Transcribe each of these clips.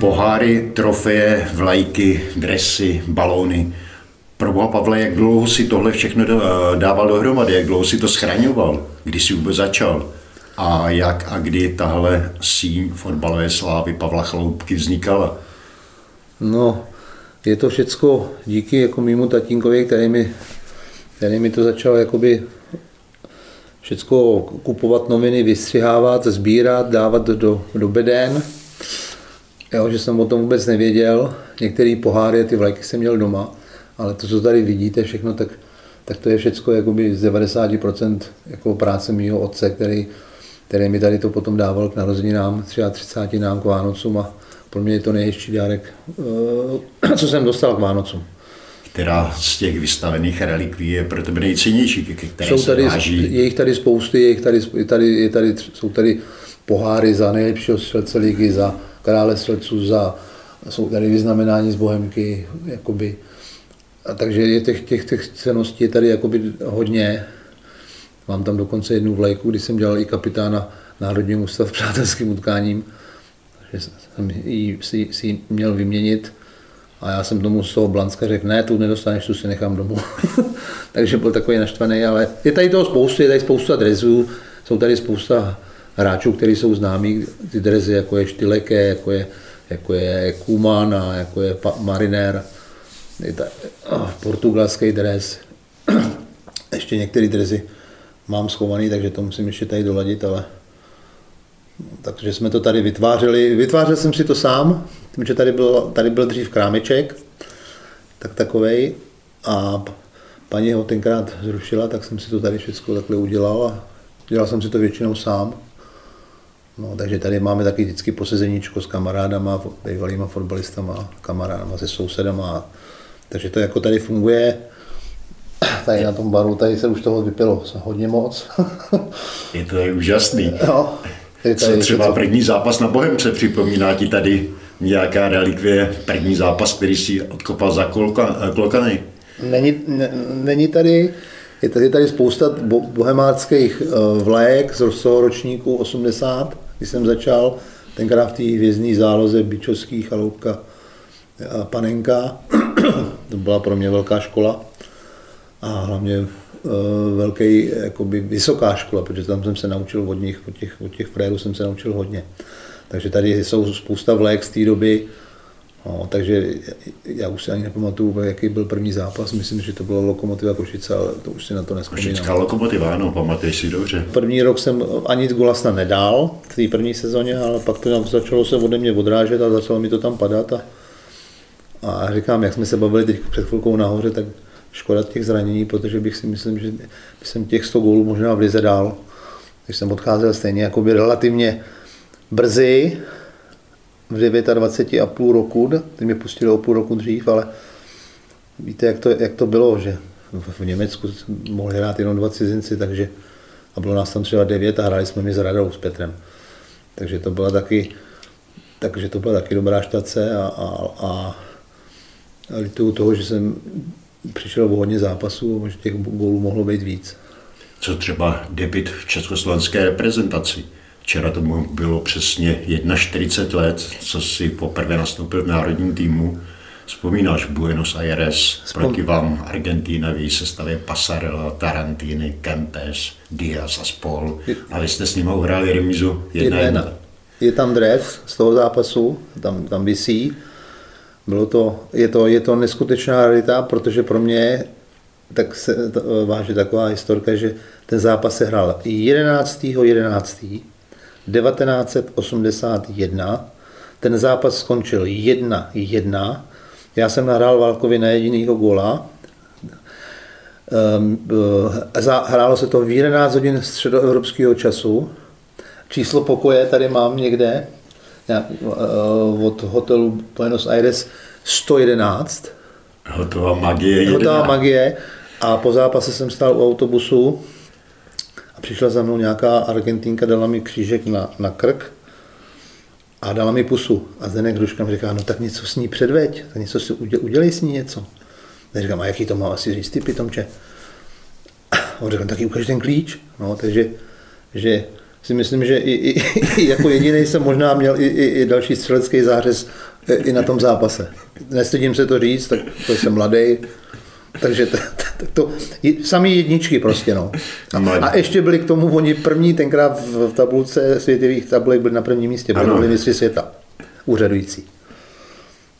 poháry, trofeje, vlajky, dresy, balóny. Pro boha Pavle, jak dlouho si tohle všechno dával dohromady, jak dlouho si to schraňoval, kdy si vůbec začal a jak a kdy tahle síň fotbalové slávy Pavla Chaloupky vznikala? No, je to všecko díky jako mému tatínkovi, který mi to začal jakoby všecko kupovat noviny, vystřihávat, sbírat, dávat do beden. Jo, že jsem o tom vůbec nevěděl. Některé poháry a ty vlajky jsem měl doma, ale to, co tady vidíte všechno, tak to je všecko jakoby z 90% jako práce mýho otce, který mi tady to potom dával k narozeninám, 33. k Vánocům, a pro mě je to nejhezčí dárek, co jsem dostal k Vánocům. Která z těch vystavených relikví je pro tebe nejcennější, které jsou tady, se váží? Je jich tady spousty, jsou tady poháry za nejlepšího střelce ligy, za krále střelců, jsou tady vyznamenání z Bohemky, jakoby. A takže je těch cenností je tady jakoby hodně. Mám tam dokonce jednu vlajku, kdy jsem dělal i kapitána Národního ústavu přátelským utkáním, takže jsem si měl vyměnit. A já jsem tomu z toho Blanska řekl, ne, tu nedostaneš, tu si nechám domů. Takže byl takový naštvaný, ale je tady toho spoustu, je tady spousta dresů, jsou tady spousta hráčů, kteří jsou známí, ty dresy, jako je Štyleke, jako je Kuman a jako je Mariner, je tady, portugalský dres, ještě některé dresy mám schovaný, takže to musím ještě tady doladit, ale... Takže jsme to tady vytvářeli. Vytvářel jsem si to sám, tím, že tady byl dřív krámeček, tak takovej, a paní ho tenkrát zrušila, tak jsem si to tady všechno takhle udělal a dělal jsem si to většinou sám. No, takže tady máme taky vždycky posezeníčko s kamarádama, bývalýma fotbalistama, kamarádama se sousedama. Takže to jako tady funguje. Tady na tom baru, tady se už toho vypilo hodně moc. Je to úžasný. No. Co třeba první zápas na Bohemce, připomíná ti tady nějaká relikvie, první zápas, který si odkopal za klokany? Není tady, je tady spousta bohemáckých vlajek z ročníku 80, když jsem začal, tenkrát v té hvězdní záloze Bičovský, Chaloupka, Panenka, to byla pro mě velká škola a hlavně velký, jakoby vysoká škola, protože tam jsem se naučil od nich, od těch frérů jsem se naučil hodně. Takže tady jsou spousta vlajek z té doby, no, takže já už si ani nepamatuju, jaký byl první zápas, myslím, že to byla Lokomotiva Košice, ale to už si na to nespomínám. Košická Lokomotiva, ano, pamatuješ si dobře. První rok jsem ani gola snad nedal v té první sezóně, ale pak to začalo se ode mě odrážet a začalo mi to tam padat a říkám, jak jsme se bavili teď před chvilkou nahoře, tak škoda těch zranění, protože bych si myslím, že jsem těch 100 gólů možná v lize dal. Když jsem odcházel stejně jakoby relativně brzy, v 29 a půl roku, teď mě pustili o půl roku dřív, ale víte, jak to bylo, že v Německu mohli hrát jenom 2 cizinci, takže a bylo nás tam třeba 9 a hráli jsme mi s Radou, s Petrem. Takže to byla taky dobrá štace a lituju toho, že jsem přišel o hodně zápasů, možná těch gólů mohlo být víc. Co třeba debut v československé reprezentaci? Včera tomu bylo přesně 41 let, co si poprvé nastoupil v národním týmu. Vzpomínáš Buenos Aires, proti vám Argentina, v její sestavě Passarella, Tarantini, Kempes, Diaz a spol. A vy jste s nimi uhráli remízu 1-1. Je tam dres z toho zápasu, tam visí. Je to neskutečná realita, protože pro mě tak se váží taková historka, že ten zápas se hrál 11.11. 1981. Ten zápas skončil 1-1. Já jsem nahrál Válkovi na jedinýho góla. Hrálo se to v 11 hodin středoevropského času. Číslo pokoje tady mám někde. Od hotelu Buenos Aires 111. Hotová magie. A po zápase jsem stál u autobusu a přišla za mnou nějaká Argentinka, dala mi křížek na krk a dala mi pusu. A Zdeněk Růžka mi říká, no tak něco s ní předveď, tak něco si udělej s ní něco. A říkám, a jaký to mám asi říct, ty pitomče? A on říkal, tak jí ukaž ten klíč. No, takže že si myslím, že i jako jediný jsem možná měl i další střelecký zářez i na tom zápase. Nestydím se to říct, tak to jsem mladý. Takže to samý jedničky prostě, no. A ještě byli k tomu oni první, tenkrát v tabulce světových tabulek byli na prvním místě, byli mistři světa, úřadující.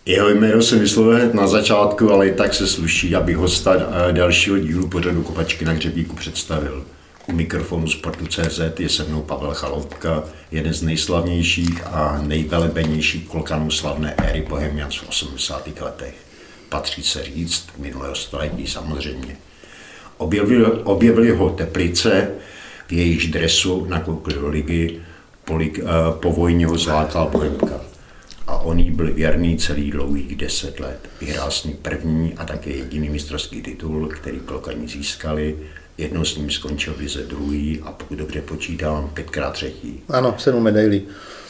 Jeho jméno jsem vyslovil hned na začátku, ale i tak se sluší, abych hosta dalšího dílu pořadu Kopačky na hřebíku představil. U mikrofonu Sportu.cz je se mnou Pavel Chaloupka, jeden z nejslavnějších a nejvelebenějších kolkanů slavné éry Bohemians v 80. letech. Patří se říct minulého století samozřejmě. Objevili ho Teplice, v jejichž dresu nakoukli do ligy, po vojně ho zlákal Bohemka. A on jí byl věrný celý dlouhých 10 let. Vyhrál s ní první a také jediný mistrovský titul, který klokani získali. Jednou s ním skončil vize druhý a pokud dobře počítám, 5x3. Ano, 7 medailí.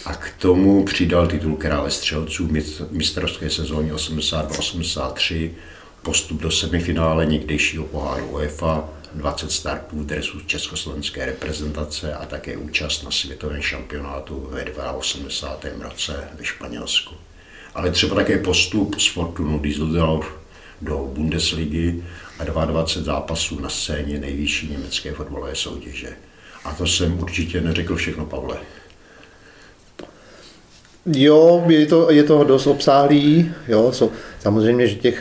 A k tomu přidal titul krále střelců v mistrovské sezóně 82-83, postup do semifinále někdejšího poháru UEFA, 20 startů v dresu Československé reprezentace a také účast na světovém šampionátu ve 82. roce ve Španělsku. Ale třeba také postup z Fortunu Düsseldorf do Bundesligy a 22 zápasů na scéně nejvyšší německé fotbalové soutěže. A to jsem určitě neřekl všechno, Pavle. Jo, je to dost obsáhlý. Jo, samozřejmě, že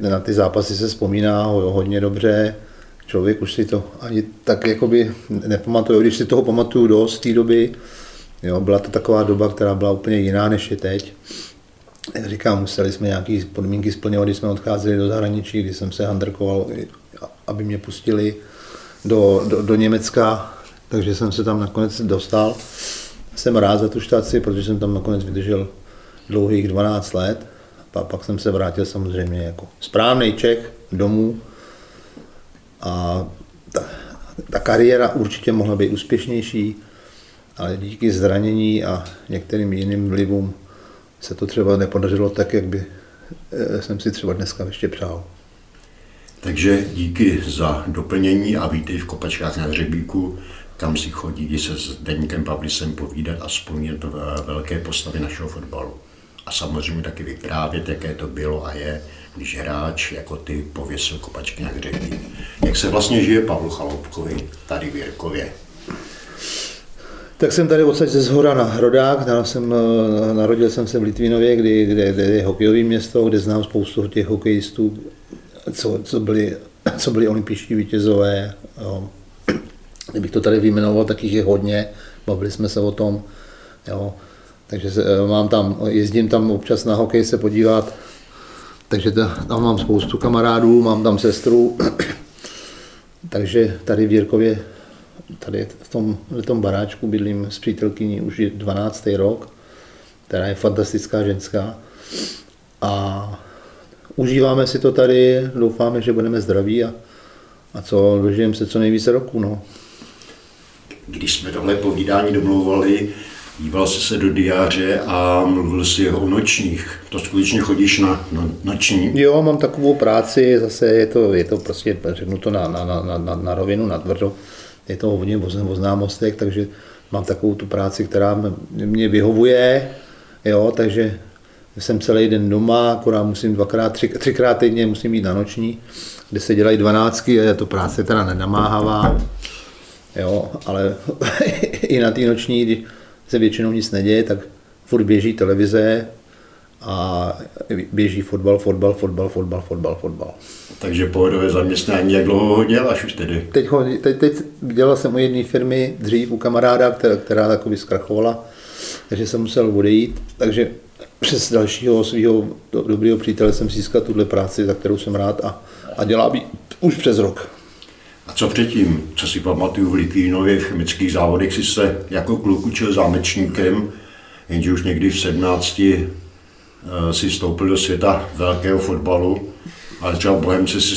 na ty zápasy se vzpomíná hodně dobře. Člověk už si to ani tak jakoby nepamatuje, když si toho pamatuju dost z té doby. Jo, byla to taková doba, která byla úplně jiná, než je teď. Jak říkám, museli jsme nějaké podmínky splňovat, když jsme odcházeli do zahraničí, když jsem se handrkoval, aby mě pustili do Německa, takže jsem se tam nakonec dostal. Jsem rád za tu štaci, protože jsem tam nakonec vydržel dlouhých 12 let a pak jsem se vrátil samozřejmě jako správnej Čech domů. A ta kariéra určitě mohla být úspěšnější, ale díky zranění a některým jiným vlivům se to třeba nepodařilo tak, jak by jsem si třeba dneska ještě přál. Takže díky za doplnění a vítej v Kopačkách na hřebíku, kam si chodí se Zdeňkem Pavlisem povídat a vzpomínat velké postavy našeho fotbalu. A samozřejmě taky vyprávět, jaké to bylo a je, když hráč jako ty pověsil kopačky na hřebík. Jak se vlastně žije Pavlu Chaloupkovi tady v Jirkově? Tak jsem tady odsaď ze shora na Hrodách, narodil jsem se v Litvínově, kde je hokejové město, kde znám spoustu těch hokejistů, co byli olympijští vítězové. Jo. Kdybych to tady vyjmenoval, tak jich je hodně, bavili jsme se o tom. Jo. Takže jezdím tam občas na hokej se podívat, takže tam mám spoustu kamarádů, mám tam sestru. Takže tady v Jirkově, tady v tom baráčku bydlím s přítelkyní už je 12. rok, která je fantastická ženská. A užíváme si to tady, doufáme, že budeme zdraví a dožijeme se co nejvíce roku. No. Když jsme tohle povídání domlouvali, díval jsi se do diáře a mluvil jsi o nočních. To skutečně chodíš na noční? Jo, mám takovou práci, zase je to prostě, řeknu to na rovinu, na tvrdo. Je to hodně o známostech, takže mám takovou tu práci, která mě vyhovuje. Jo, takže jsem celý den doma, akorát musím třikrát týdně musím jít na noční, kde se dělají 12, a to práce teda nenamáhavá. Jo, ale i na té noční, když se většinou nic neděje, tak furt běží televize a běží fotbal. Takže pohodové zaměstnání, jak dlouho ho děláš už tedy? Teď dělal jsem u jedné firmy dřív u kamaráda, která takový zkrachovala, takže jsem musel odejít, takže přes dalšího svého dobrého přítele jsem získal tuhle práci, za kterou jsem rád a dělám ji už přes rok. A co předtím, co si pamatuju v Litvínově, v chemických závodech si se jako kluk učil zámečníkem, jenže už někdy v 17 si vstoupil do světa velkého fotbalu, ale třeba Bohemce si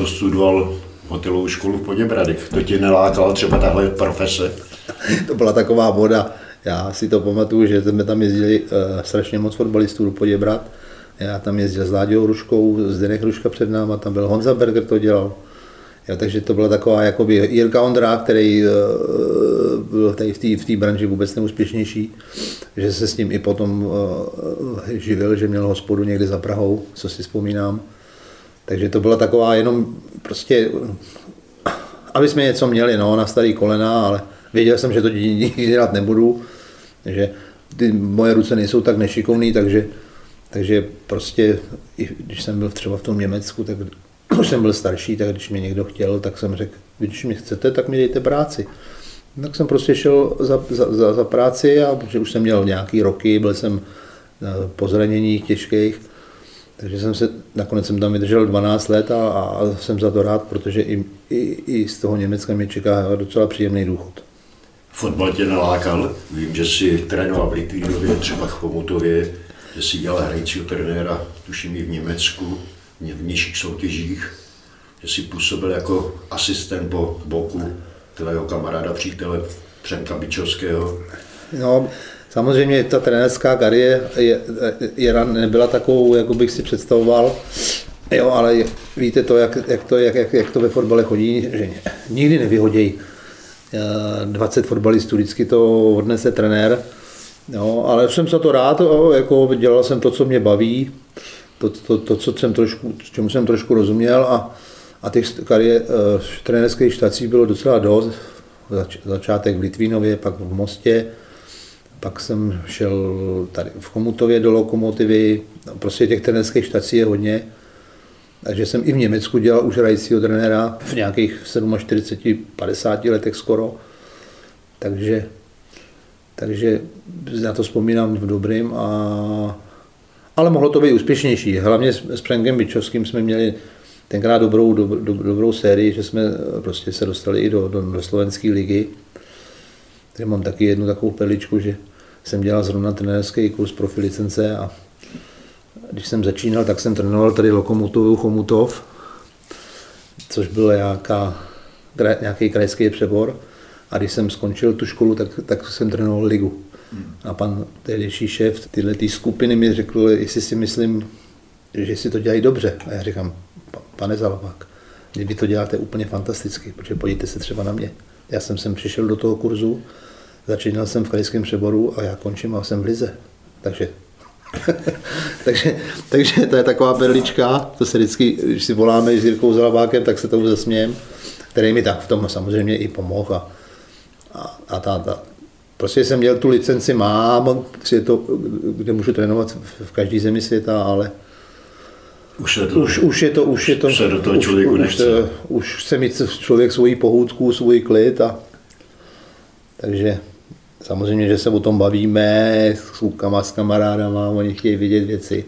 dostudoval hotelovou školu v Poděbradech. To tě nelákala třeba tahle profese? To byla taková voda. Já si to pamatuju, že jsme tam jezdili strašně moc fotbalistů do Poděbrad. Já tam jezdil s Láďou Růžkou, Zdeněk Růžka před náma, tam byl Honza Berger, to dělal. Jo, takže to byla taková jakoby Jirka Ondra, který byl tady v té branži vůbec neúspěšnější, že se s ním i potom živil, že měl hospodu někde za Prahou, co si vzpomínám. Takže to byla taková jenom prostě, aby jsme něco měli no, na starý kolena, ale věděl jsem, že to nikdy dělat nebudu, že ty moje ruce nejsou tak nešikovný, takže prostě, když jsem byl třeba v tom Německu, tak už jsem byl starší, tak když mě někdo chtěl, tak jsem řekl, když mě chcete, tak mi dejte práci. Tak jsem prostě šel za práci, a protože už jsem měl nějaký roky, byl jsem po zraněních těžkých, takže nakonec jsem tam vydržel 12 let a jsem za to rád, protože i z toho Německa mě čeká docela příjemný důchod. Fotbal tě nalákal, vím, že si trénoval v Litvínově, třeba v Chomutově, že si dělal hrajícího trenéra, tuším i v Německu, v nižších soutěžích, že si působil jako asistent po boku tvého kamaráda, přítele Přemka Bičovského. No, samozřejmě ta trenérská kariéra nebyla takovou, jak bych si představoval, jo, ale víte to, jak to ve fotbale chodí, že nikdy nevyhodějí 20 fotbalistů, vždycky to odnese trenér, jo, ale jsem za to rád, jako dělal jsem to, co mě baví, to co jsem čemu jsem trošku rozuměl, a těch trenérských štací bylo docela dost, začátek v Litvínově, pak v Mostě, pak jsem šel tady v Chomutově do Lokomotivy, prostě těch trenérských štací je hodně, takže jsem i v Německu dělal už hrajícího trenéra v nějakých 47-50 letech skoro, takže na to vzpomínám v dobrým, ale mohlo to být úspěšnější. Hlavně s Přemkem Bičovským jsme měli tenkrát dobrou sérii, že jsme prostě se dostali i do Slovenské ligy. Takže mám taky jednu takovou perličku, že jsem dělal zrovna trenérský kurz profilicence, a když jsem začínal, tak jsem trénoval tady Lokomotivu Chomutov, což byl nějaký krajský přebor. A když jsem skončil tu školu, tak jsem trénoval ligu. A pan tehdejší šéf tyhle skupiny mi řekl, jestli si myslím, že si to dělají dobře. A já říkám, pane Zalabák, vy to děláte úplně fantasticky, protože podívejte se třeba na mě. Já jsem sem přišel do toho kurzu, začínal jsem v krajském přeboru a já končím a jsem v lize. Takže to je taková perlička, to se vždycky, když si voláme s Jirkou Zalabákem, tak se tomu zasmějem, který mi tak v tom samozřejmě i pomohl. Prostě jsem měl tu licenci, mám, kde můžu trénovat v každé zemi světa, ale už chce mít člověk svoji pohůdku, svůj klid, takže samozřejmě, že se o tom bavíme s klukama, s kamarádama, oni chtějí vidět věci,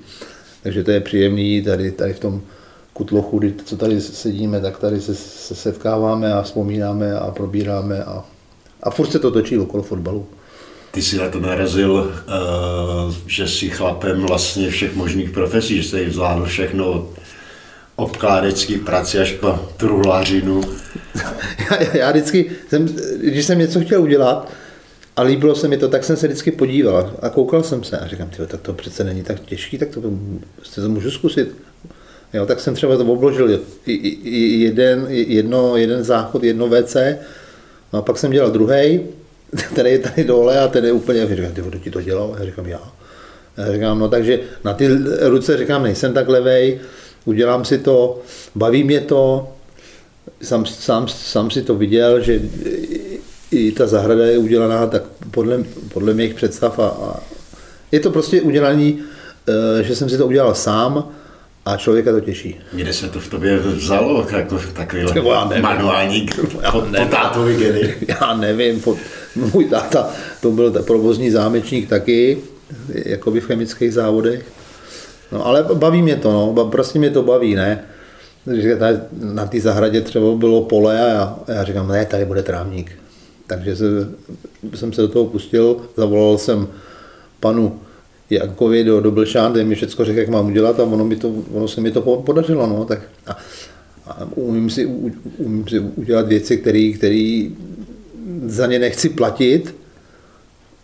takže to je příjemný, tady v tom kutlochu, co tady sedíme, tak tady se setkáváme a vzpomínáme a probíráme a furt se to točí okolo fotbalu. Ty si na to narazil, že jsi chlapem vlastně všech možných profesí, že jsi vzládl všechno od obkládeckých prací až po truhlářinu. Já vždycky, když jsem něco chtěl udělat a líbilo se mi to, tak jsem se vždycky podíval a koukal jsem se a říkám, tak to přece není tak těžký, tak to můžu zkusit. Jo, tak jsem třeba obložil jeden záchod, jedno WC, a pak jsem dělal druhý, který je tady dole a tady úplně, říkám, kdo ti to dělal? Já říkám, já. Já říkám, no takže na ty ruce říkám, nejsem tak levej, udělám si to, baví mě to, sám si to viděl, že i ta zahrada je udělaná tak podle mých představ a je to prostě udělaný, že jsem si to udělal sám, a člověka to těší. Kde se to v tobě vzalo, jako takovýhle manuální po tátovi geny? Já nevím, můj táta to byl provozní zámečník taky, jakoby v chemických závodech. No ale baví mě to, no, prostě mě to baví, ne? Na té zahradě třeba bylo pole a já říkám, ne, tady bude trávník. Takže jsem se do toho pustil, zavolal jsem panu Jankovi do Blšán, kde mi všechno řekl, jak mám udělat, a ono se mi to podařilo. No, tak. A umím si udělat věci, které za ně nechci platit.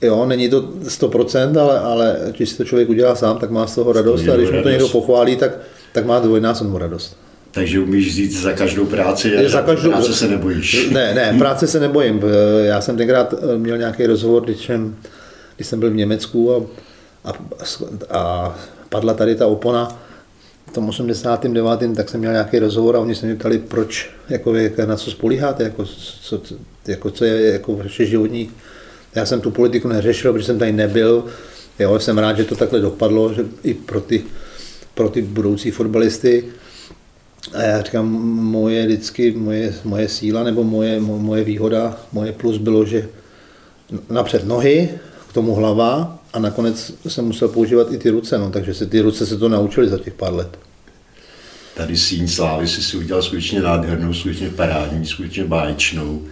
Jo, není to 100%, ale když si to člověk udělá sám, tak má z toho radost, a když mu to někdo pochválí, tak má dvojnásobnou radost. Takže umíš říct za každou práci a za každou... práce se nebojíš. Ne, práce se nebojím. Já jsem tenkrát měl nějaký rozhovor, když jsem byl v Německu a padla tady ta opona v tom 89. tak jsem měl nějaký rozhovor a oni se mě ptali, proč, jako, na co spoléháte, co je jako vaše životní. Já jsem tu politiku neřešil, protože jsem tady nebyl. Jo, jsem rád, že to takhle dopadlo, že i pro ty budoucí fotbalisty. A já říkám, moje síla nebo moje výhoda, moje plus bylo, že napřed nohy, k tomu hlava a nakonec jsem musel používat i ty ruce, takže ty ruce se to naučily za těch pár let. Tady síň slávy si udělal skutečně nádhernou, skutečně parádní, skutečně báječnou.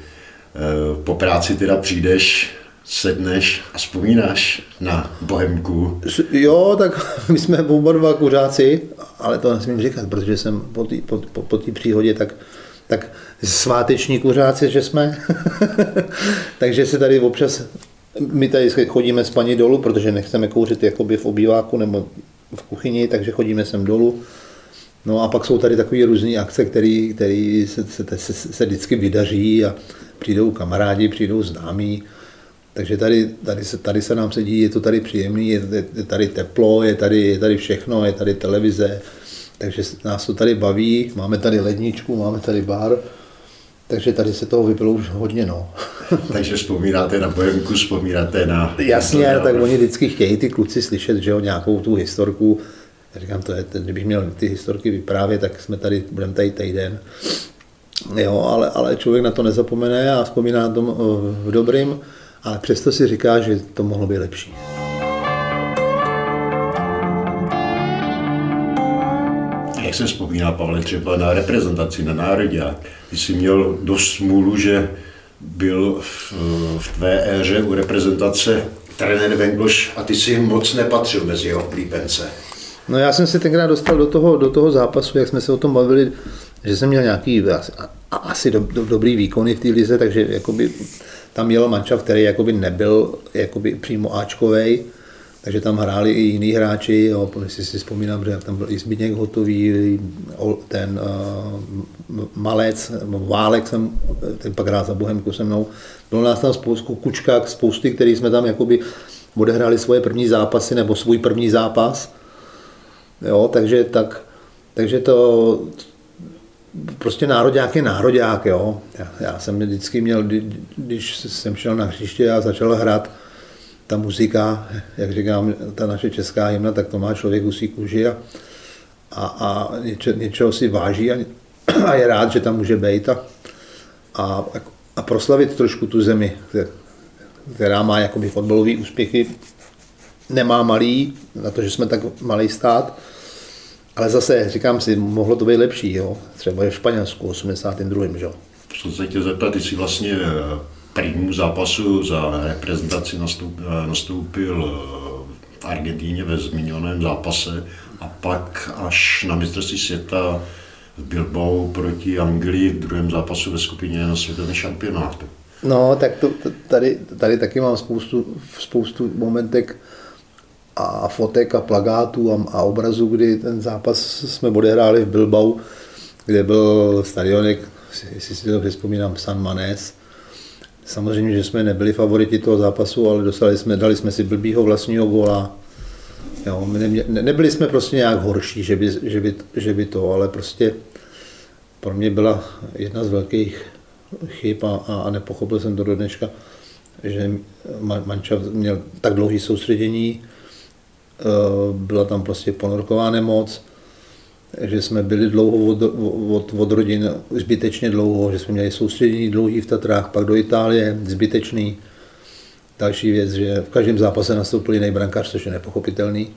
Po práci teda přijdeš, sedneš a vzpomínáš na Bohemku. Jo, tak my jsme oba dva kuřáci, ale to nesmím říkat, protože jsem po té příhodě tak sváteční kuřáci, že jsme. Takže se tady občas, my tady chodíme s paní dolů, protože nechceme kouřit jakoby v obýváku nebo v kuchyni, takže chodíme sem dolů. No a pak jsou tady takové různé akce, které se vždycky vydaří a přijdou kamarádi, přijdou známí. Takže tady se nám sedí, je to tady příjemný, je tady teplo, je tady všechno, je tady televize, takže nás to tady baví, máme tady ledničku, máme tady bar, takže tady se toho vypilo už hodně, no. Takže vzpomínáte na Bohemku, vzpomínáte na... Jasně, tak oni vždycky chtějí ty kluci slyšet, že jo, nějakou tu historku. Já říkám, kdybych měl ty historky vyprávět, tak budeme tady týden. Jo, ale člověk na to nezapomene a vzpomíná na tom v dobrým. Ale přesto si říká, že to mohlo být lepší. Jak se vzpomíná, Pavle, třeba na reprezentaci, na národě? Ty jsi měl dost smůlu, že byl v tvé éře u reprezentace trenér Vengloš a ty si moc nepatřil mezi jeho oblíbence. No, já jsem si tenkrát dostal do toho zápasu, jak jsme se o tom bavili, že jsem měl nějaký asi dobrý výkony v té lize, takže jakoby... Tam jel mančaft, který jakoby nebyl jakoby přímo áčkovej, takže tam hráli i jiní hráči, jo, jestli si vzpomínám, že tam byl i Zbyněk Hotový, ten Malec, Válek, ten pak hrál za Bohemku se mnou. Bylo nás tam spousty, který jsme tam jakoby odehráli svoje první zápasy nebo svůj první zápas, jo, takže to... Prostě nároďák je nároďák, jo. Já jsem vždycky měl, když jsem šel na hřiště a začal hrát ta muzika, jak říkám, ta naše česká hymna, tak to má člověk husí kůži a něčeho si váží a je rád, že tam může být a proslavit trošku tu zemi, která má jakoby fotbalové úspěchy, nemá malý, na to, že jsme tak malý stát. Ale zase, říkám si, mohlo to být lepší, jo? Třeba je v Španělsku 82. Jo? Co se tě zeptat, ty jsi vlastně prvnímu zápasu za reprezentaci nastoupil v Argentině ve zmíněném zápase a pak až na mistrovství světa v Bilbao proti Anglii v druhém zápasu ve skupině na světovém šampionátu. No, tak tady taky mám spoustu momentek a fotek a plakátů a obrazů, kdy ten zápas jsme odehráli v Bilbao, kde byl stadionek, jestli si to vzpomínám, San Mamés. Samozřejmě, že jsme nebyli favoriti toho zápasu, ale dali jsme si blbýho vlastního góla. Jo, nebyli jsme prostě nějak horší, že by to, ale prostě pro mě byla jedna z velkých chyb a nepochopil jsem to do dneška, že mančaft měl tak dlouhé soustředění, byla tam prostě ponorková nemoc, že jsme byli dlouho od rodin, zbytečně dlouho, že jsme měli soustředění dlouhý v Tatrách, pak do Itálie, zbytečný. Další věc, že v každém zápase nastoupil jiný brankář, což je nepochopitelný,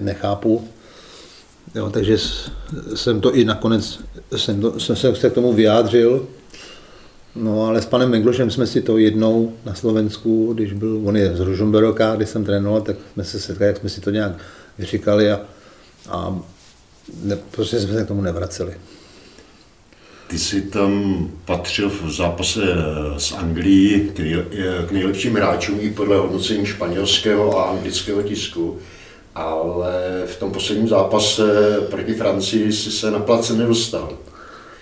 nechápu. Jo, takže jsem to i nakonec, jsem se k tomu vyjádřil. No, ale s panem Venglošem jsme si to jednou na Slovensku, když byl, on je z Ružomberoka, když jsem trénoval, tak jsme se setkali, jak jsme si to nějak vyříkali a prostě jsme se k tomu nevraceli. Ty jsi tam patřil v zápase s Anglií k nejlepším hráčům i podle hodnocení španělského a anglického tisku, ale v tom posledním zápase proti Francii jsi se na plac nedostal.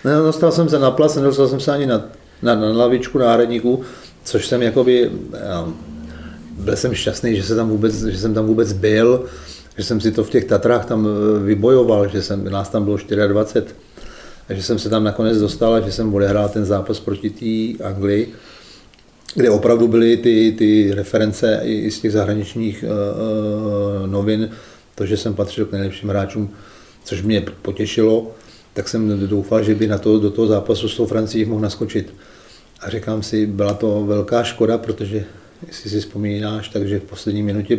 Nedostal jsem se na plac, nedostal jsem se ani na lavičku náhradníků, což jsem jakoby, byl jsem šťastný, že jsem tam vůbec byl, že jsem si to v těch Tatrách tam vybojoval, že nás tam bylo 24, a že jsem se tam nakonec dostal a že jsem odehrál ten zápas proti té Anglii, kde opravdu byly ty reference i z těch zahraničních novin, to, že jsem patřil k nejlepším hráčům, což mě potěšilo, tak jsem doufal, že by do toho zápasu s tou Francií mohl naskočit. A říkám si, byla to velká škoda, protože, jestli si vzpomínáš, takže v poslední minutě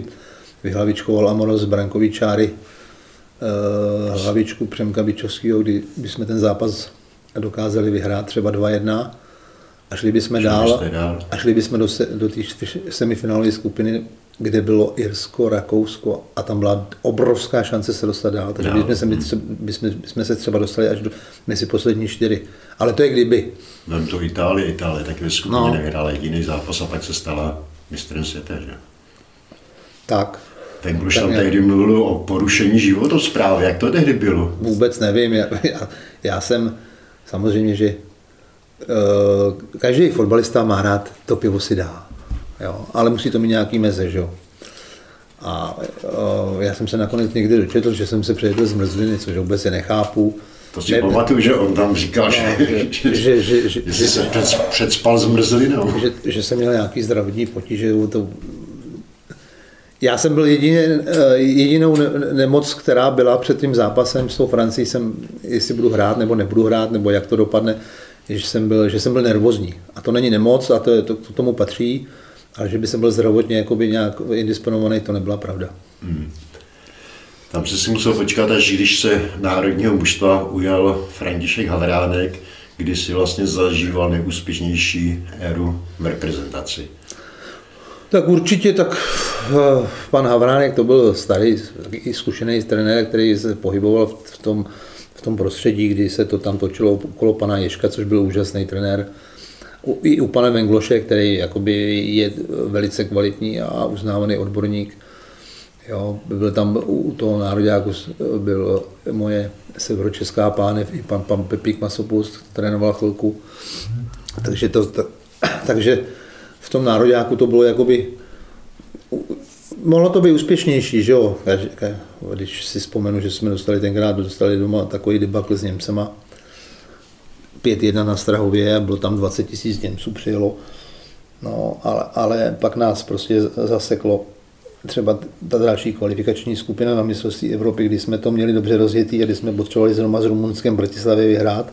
vyhlavičkoval Amoros z brankové čáry hlavičku Přemka Bičovského, kdy bychom ten zápas dokázali vyhrát třeba 2-1 a šli bychom dál a šli bychom do té semifinální skupiny, kde bylo Irsko, Rakousko a tam byla obrovská šance se dostat dál, takže bychom se třeba dostali až mezi poslední 4, ale to je kdyby. No to Itálie taky ve skupině nevyhrála jediný zápas a pak se stala mistrem světa, že? Tak. Vengloš tam tehdy mluvil o porušení životosprávy, jak to tehdy bylo? Vůbec nevím, já jsem samozřejmě, že každý fotbalista má rád, to pivo si dá, jo, ale musí to mít nějaký meze, že jo. A já jsem se nakonec někdy dočetl, že jsem se přejedl z mrzliny, což vůbec je nechápu. To si pamatuju, že on tam říkal, že jsi se předspal s mrzlinou. Že jsem měl nějaký zdravotní potíže, to... Já jsem byl jedinou nemoc, která byla před tím zápasem s tou Francií, jestli budu hrát nebo nebudu hrát, nebo jak to dopadne, že jsem byl nervózní. A to není nemoc a to tomu patří, ale že by jsem byl zdravotně jakoby nějak indisponovaný, to nebyla pravda. Hmm. Tam jsi si musel počkat, až když se národního mužstva ujal František Havránek, kdy si vlastně zažíval nejúspěšnější éru v reprezentaci. Tak určitě, tak pan Havránek to byl starý, zkušený trenér, který se pohyboval v tom prostředí, kdy se to tam točilo okolo pana Ježka, což byl úžasný trenér. I u pana Vengloše, který jakoby je velice kvalitní a uznávaný odborník. Jo, byl tam u toho nároďáku, byl moje severočeská pánev, i pan Pepík Masopust trénoval chvilku. Takže takže v tom nároďáku to bylo jakoby, mohlo to být úspěšnější, že jo? Když si vzpomenu, že jsme tenkrát dostali doma takový debakl s Němcema, 5-1 na Strahově a bylo tam 20 000 Němců přijelo, no, ale pak nás prostě zaseklo třeba ta další kvalifikační skupina na mistrovství Evropy, kdy jsme to měli dobře rozjetý a kdy jsme potřebovali zrovna s Rumunskem Bratislavě vyhrát.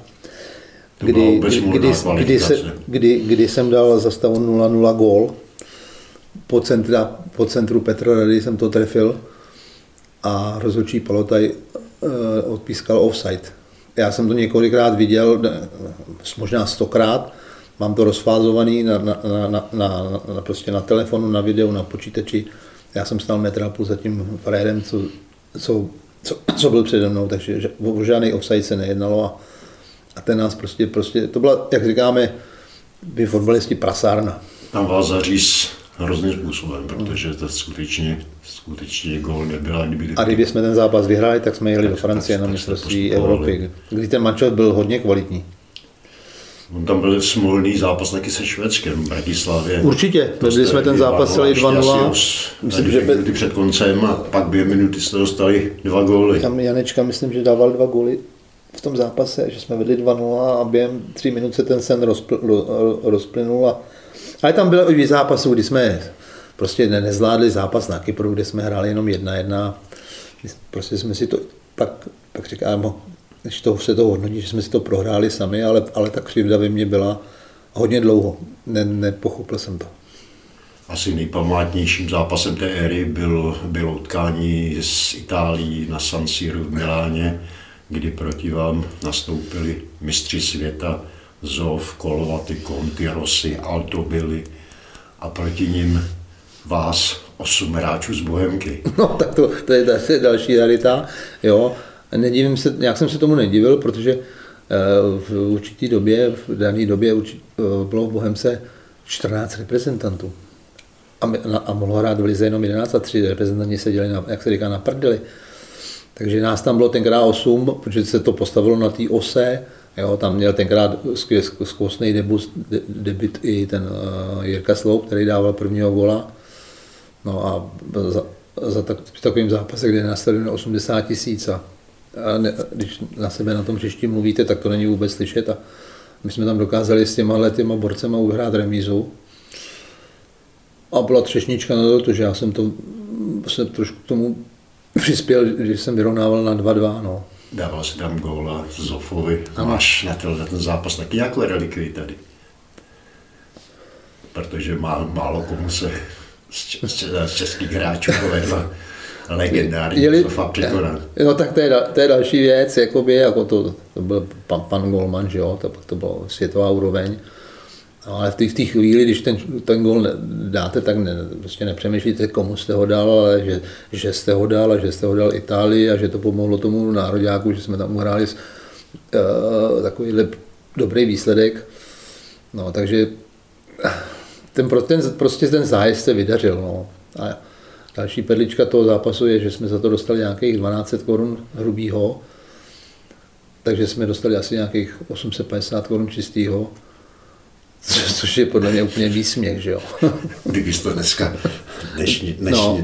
Kdy jsem dal za stavu 0-0 gól, po centru Petra Rady jsem to trefil a rozhodčí Palotaj odpískal offside. Já jsem to několikrát viděl, možná 100krát, mám to rozfázovaný prostě na telefonu, na videu, na počítači. Já jsem stál 1,5 metru za tím frérem, co byl přede mnou, takže o žádný offside se nejednalo. A ten nás prostě, to byla, jak říkáme, by fotbalisti prasárna. Tam vás zaříz hrozným způsobem, protože to skutečně gól nebyl. A kdyby jsme ten zápas vyhráli, tak jsme jeli do Francie na mistrovství Evropy, kdy ten mančel byl hodně kvalitní. On tam byl smolný zápas taky se Švédskem v Bratislavě. Určitě, protože jsme ten zápas celý 2-0. Myslím, že minuty před koncem a pak 2 minuty jste dostali 2 góly. Tam Janečka, myslím, že dával 2 góly. V tom zápase, že jsme vedli 2-0 a během 3 minut se ten sen rozplynul. Ale tam bylo i zápasů, kdy jsme prostě nezvládli zápas na Kypru, kde jsme hráli jenom 1-1. Prostě jsme si to pak říkám, když se to hodnotí, že jsme si to prohráli sami, ale ta křivda ve mně byla hodně dlouho. Nepochopil jsem to. Asi nejpamátnějším zápasem té éry bylo utkání s Itálií na San Siro v Miláně, kdy proti vám nastoupili mistři světa Zoff, Kolvaty, Conti, Rossi, Altobelli a proti nim vás 8 hráčů z Bohemky. No tak to je další rarita, jo. Nedivím se, jak jsem se tomu nedivil, protože v dané době bylo v Bohemce 14 reprezentantů. A mohlo hrát v lize jenom 11 a 3 reprezentanti seděli, jak se říká, na prdeli. Takže nás tam bylo tenkrát 8, protože se to postavilo na té ose Jo, tam měl tenkrát zkusný debut i ten Jirka Sloup, který dával prvního gola. No a v takovým zápase, kde je na stadionu 80 000 a ne, když na sebe na tom příští mluvíte, tak to není vůbec slyšet. A my jsme tam dokázali s těma borcema uhrát remízu. A byla třešnička na dortu, že já jsem to jsem trošku k tomu přispěl, když jsem vyrovnával na 2-2. No. Dával si tam góla Zofovi a máš na ten zápas taky nějakou relikvii tady. Protože málo komu se z českých hráčů povedla legendární Zofa překonat. No tak to je další věc, jako to byl pan golman, že jo, tak to byla světová úroveň. Ale v té chvíli, když ten gól dáte, tak prostě nepřemýšlíte, komu jste ho dal, ale že jste ho dal a že jste ho dal Itálii a že to pomohlo tomu nároďáku, že jsme tam uhráli takovýhle dobrý výsledek. No, takže ten zájezd se vydařil. No. A další perlička toho zápasu je, že jsme za to dostali nějakých 1200 Kč hrubýho, takže jsme dostali asi nějakých 850 Kč čistýho. Což je podle mě úplně výsměch, že jo. Když to dneska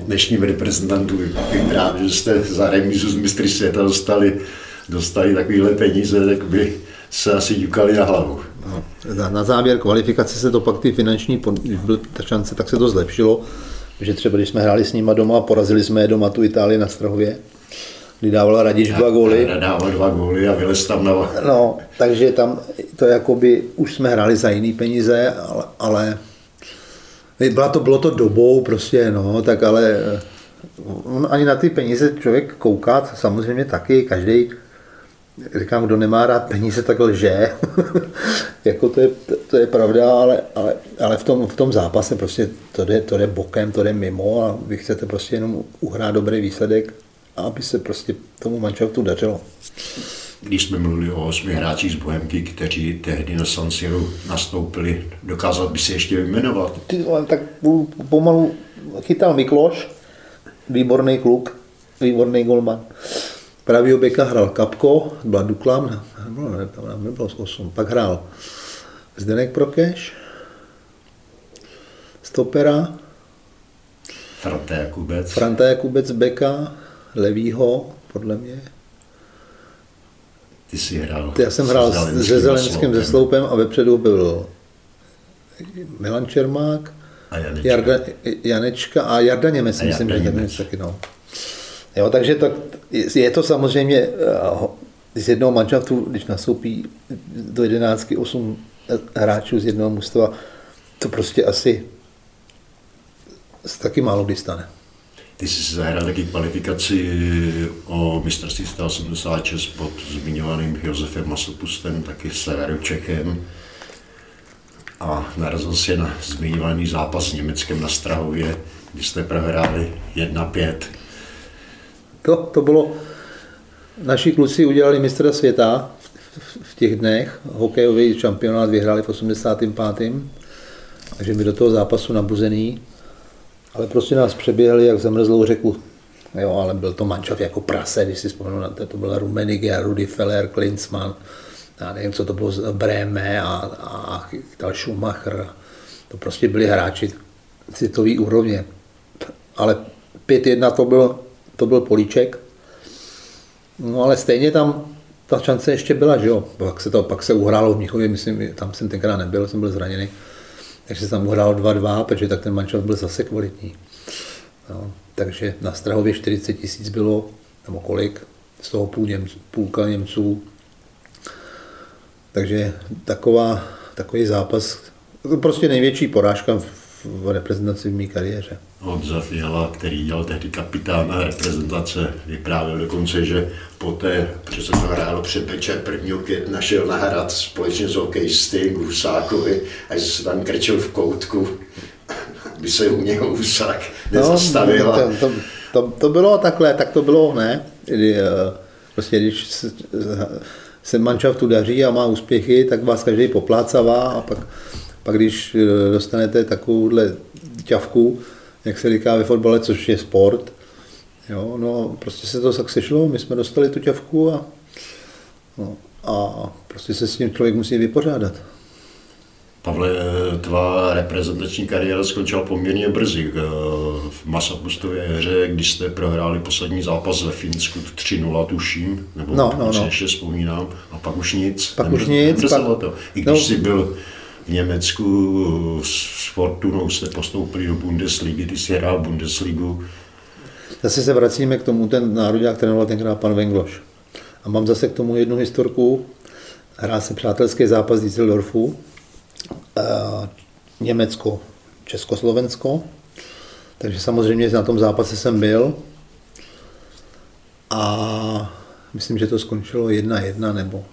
dnešním reprezentantům vyprávěl, že jste za remízu z mistry světa dostali takovýhle peníze, tak by se asi dukali na hlavu. No, na závěr kvalifikace se to pak ty finanční šance, tak se to zlepšilo, že třeba když jsme hráli s nima doma, porazili jsme je doma tu Itálii na Strahově, kdy dávala Radič 2 góly. Dával 2 góly a vylez tam na... No, takže tam to jakoby, už jsme hráli za jiný peníze, ale bylo to dobou prostě, no, tak ale ani na ty peníze člověk kouká, samozřejmě taky, každý, říkám, kdo nemá rád peníze, tak lže. Jako to je pravda, ale v tom zápase prostě to jde bokem, to jde mimo a vy chcete prostě jenom uhrát dobrý výsledek, aby se prostě tomu manšaftu dařilo. Když jsme mluvili o 8 hráčích z Bohemky, kteří tehdy na San Siro nastoupili, dokázal by se ještě vyjmenovat? Tak pomalu chytal Mikloš, výborný kluk, výborný golman. Pravýho beka hrál Kapko, byla Duklam, nebylo z 8, pak hrál Zdeněk Prokeš, stopera, Franta Jakubec beka, levýho, podle mě. Ty jsi hrál. Já jsem hrál se Zelenským, se Sloupem a vepředu byl Milan Čermák, a Janečka a Jarda Němec, myslím, že Němec taky, no. Jo, takže tak je to samozřejmě z jednoho manšaftu, když nastoupí do 11, 8 hráčů z jednoho mužstva, to prostě asi taky málo kdy stane. Ty jsi zahrál taky kvalifikaci o mistrovství 1986 pod zmiňovaným Josefem Masopustem, taky Severočechem. A narazil se na zmiňovaný zápas s Německem na Strahově, kdy jste prohráli 1-5. To bylo... Naši kluci udělali mistra světa v těch dnech. Hokejový šampionát vyhráli v 85. Takže my do toho zápasu nabuzený. Ale prostě nás přeběhli jak zamrzlou řeku. Jo, ale byl to mančaft jako prase, když si vzpomenu na to. To byl Rummenigge, Rudi Feller, Klinsmann, já nevím, co to bylo, Bréme a Schumacher. To prostě byli hráči citový úrovně. Ale 5-1 to byl políček. No ale stejně tam ta šance ještě byla, že jo. Pak se uhrálo v Mnichově, myslím, tam jsem tenkrát nebyl, jsem byl zraněný. Takže se tam uhrálo 2-2, protože tak ten manšaft byl zase kvalitní. No, takže na Strahově 40 000 bylo, nebo kolik, z toho půlka Němců. Takže takový zápas, prostě největší porážka v reprezentaci v mé kariéře. Honza Fiala, který dělal tehdy kapitána reprezentace, vyprávěl dokonce, že poté, protože se to hrálo před večer 1. května, šel na hrad společně s hokejisty k Husákovi, až se tam krčil v koutku, aby se u něho Husák nezastavil. No, to bylo takhle, tak to bylo, ne? Prostě když se manšaftu daří a má úspěchy, tak vás každý poplácává a pak když dostanete takovouhle ťavku, jak se říká ve fotbale, což je sport, jo, no prostě se to tak sešlo, my jsme dostali tu ťavku a, no, a prostě se s tím člověk musí vypořádat. Pavle, tvá reprezentační kariéra skončila poměrně brzy. V Masopustově hře, když jste prohráli poslední zápas ve Finsku 3-0, tuším, nebo no. Ještě vzpomínám, a pak už nic. Pak už nic. I když jsi byl v Německu s Fortunou, jste postoupili do Bundesligy, ty jsi hrál Bundesligu. Zase se vracíme k tomu, ten národák trénoval tenkrát pan Vengloš. A mám zase k tomu jednu historku. Hrál se přátelský zápas v Düsseldorfu. Německo, Československo, takže samozřejmě na tom zápase jsem byl a myslím, že to skončilo 1-1 nebo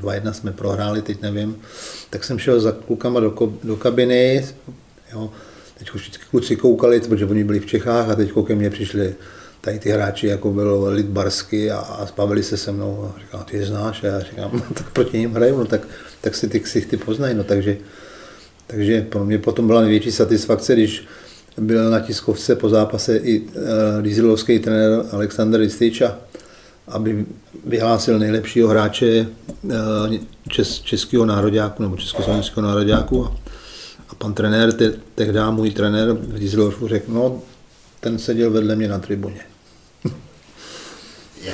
2-1 jsme prohráli, teď nevím, tak jsem šel za klukama do kabiny, jo. Teď všichni kluci koukali, protože oni byli v Čechách a teď ke mně přišli tady ty hráči, jako byl Litbarsky a zbavili se se mnou a říkám, ty je znáš, a já říkám, tak proti ním hraju, tak si ty ksichty poznají, takže pro mě potom byla největší satisfakce, když byl na tiskovce po zápase i dieselovský trenér Alexander Ristič, aby vyhlásil nejlepšího hráče českého nároďáku nebo československého nároďáku a pan trenér, tehdy můj trenér v Dieselovku řekl, no ten seděl vedle mě na tribuně.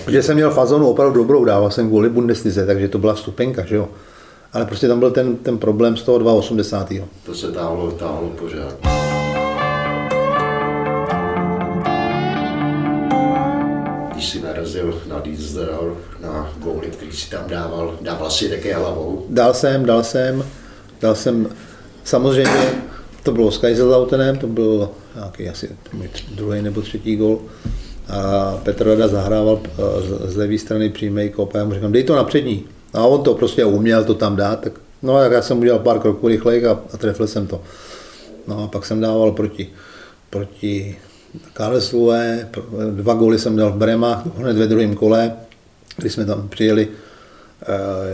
Protože jsem měl fazonu opravdu dobrou, dával jsem kvůli Bundeslize, takže to byla vstupenka, že jo. Ale prostě tam byl ten problém z toho 280. To se táhlo pořád. Když si narazil na Diesel, na góly, který si tam dával si také hlavou? Dal jsem. Samozřejmě to bylo s Kaiserslautenem, to byl nějaký asi druhý nebo třetí gól. A Petr Rada zahrával z levé strany přímý kop a já mu říkám, dej to na přední. A on to prostě uměl to tam dát, tak já jsem udělal pár kroků rychlejch a trefil jsem to. No a pak jsem dával proti Karlsruhe, 2 góly jsem dal v Bremách, hned ve druhém kole, když jsme tam přijeli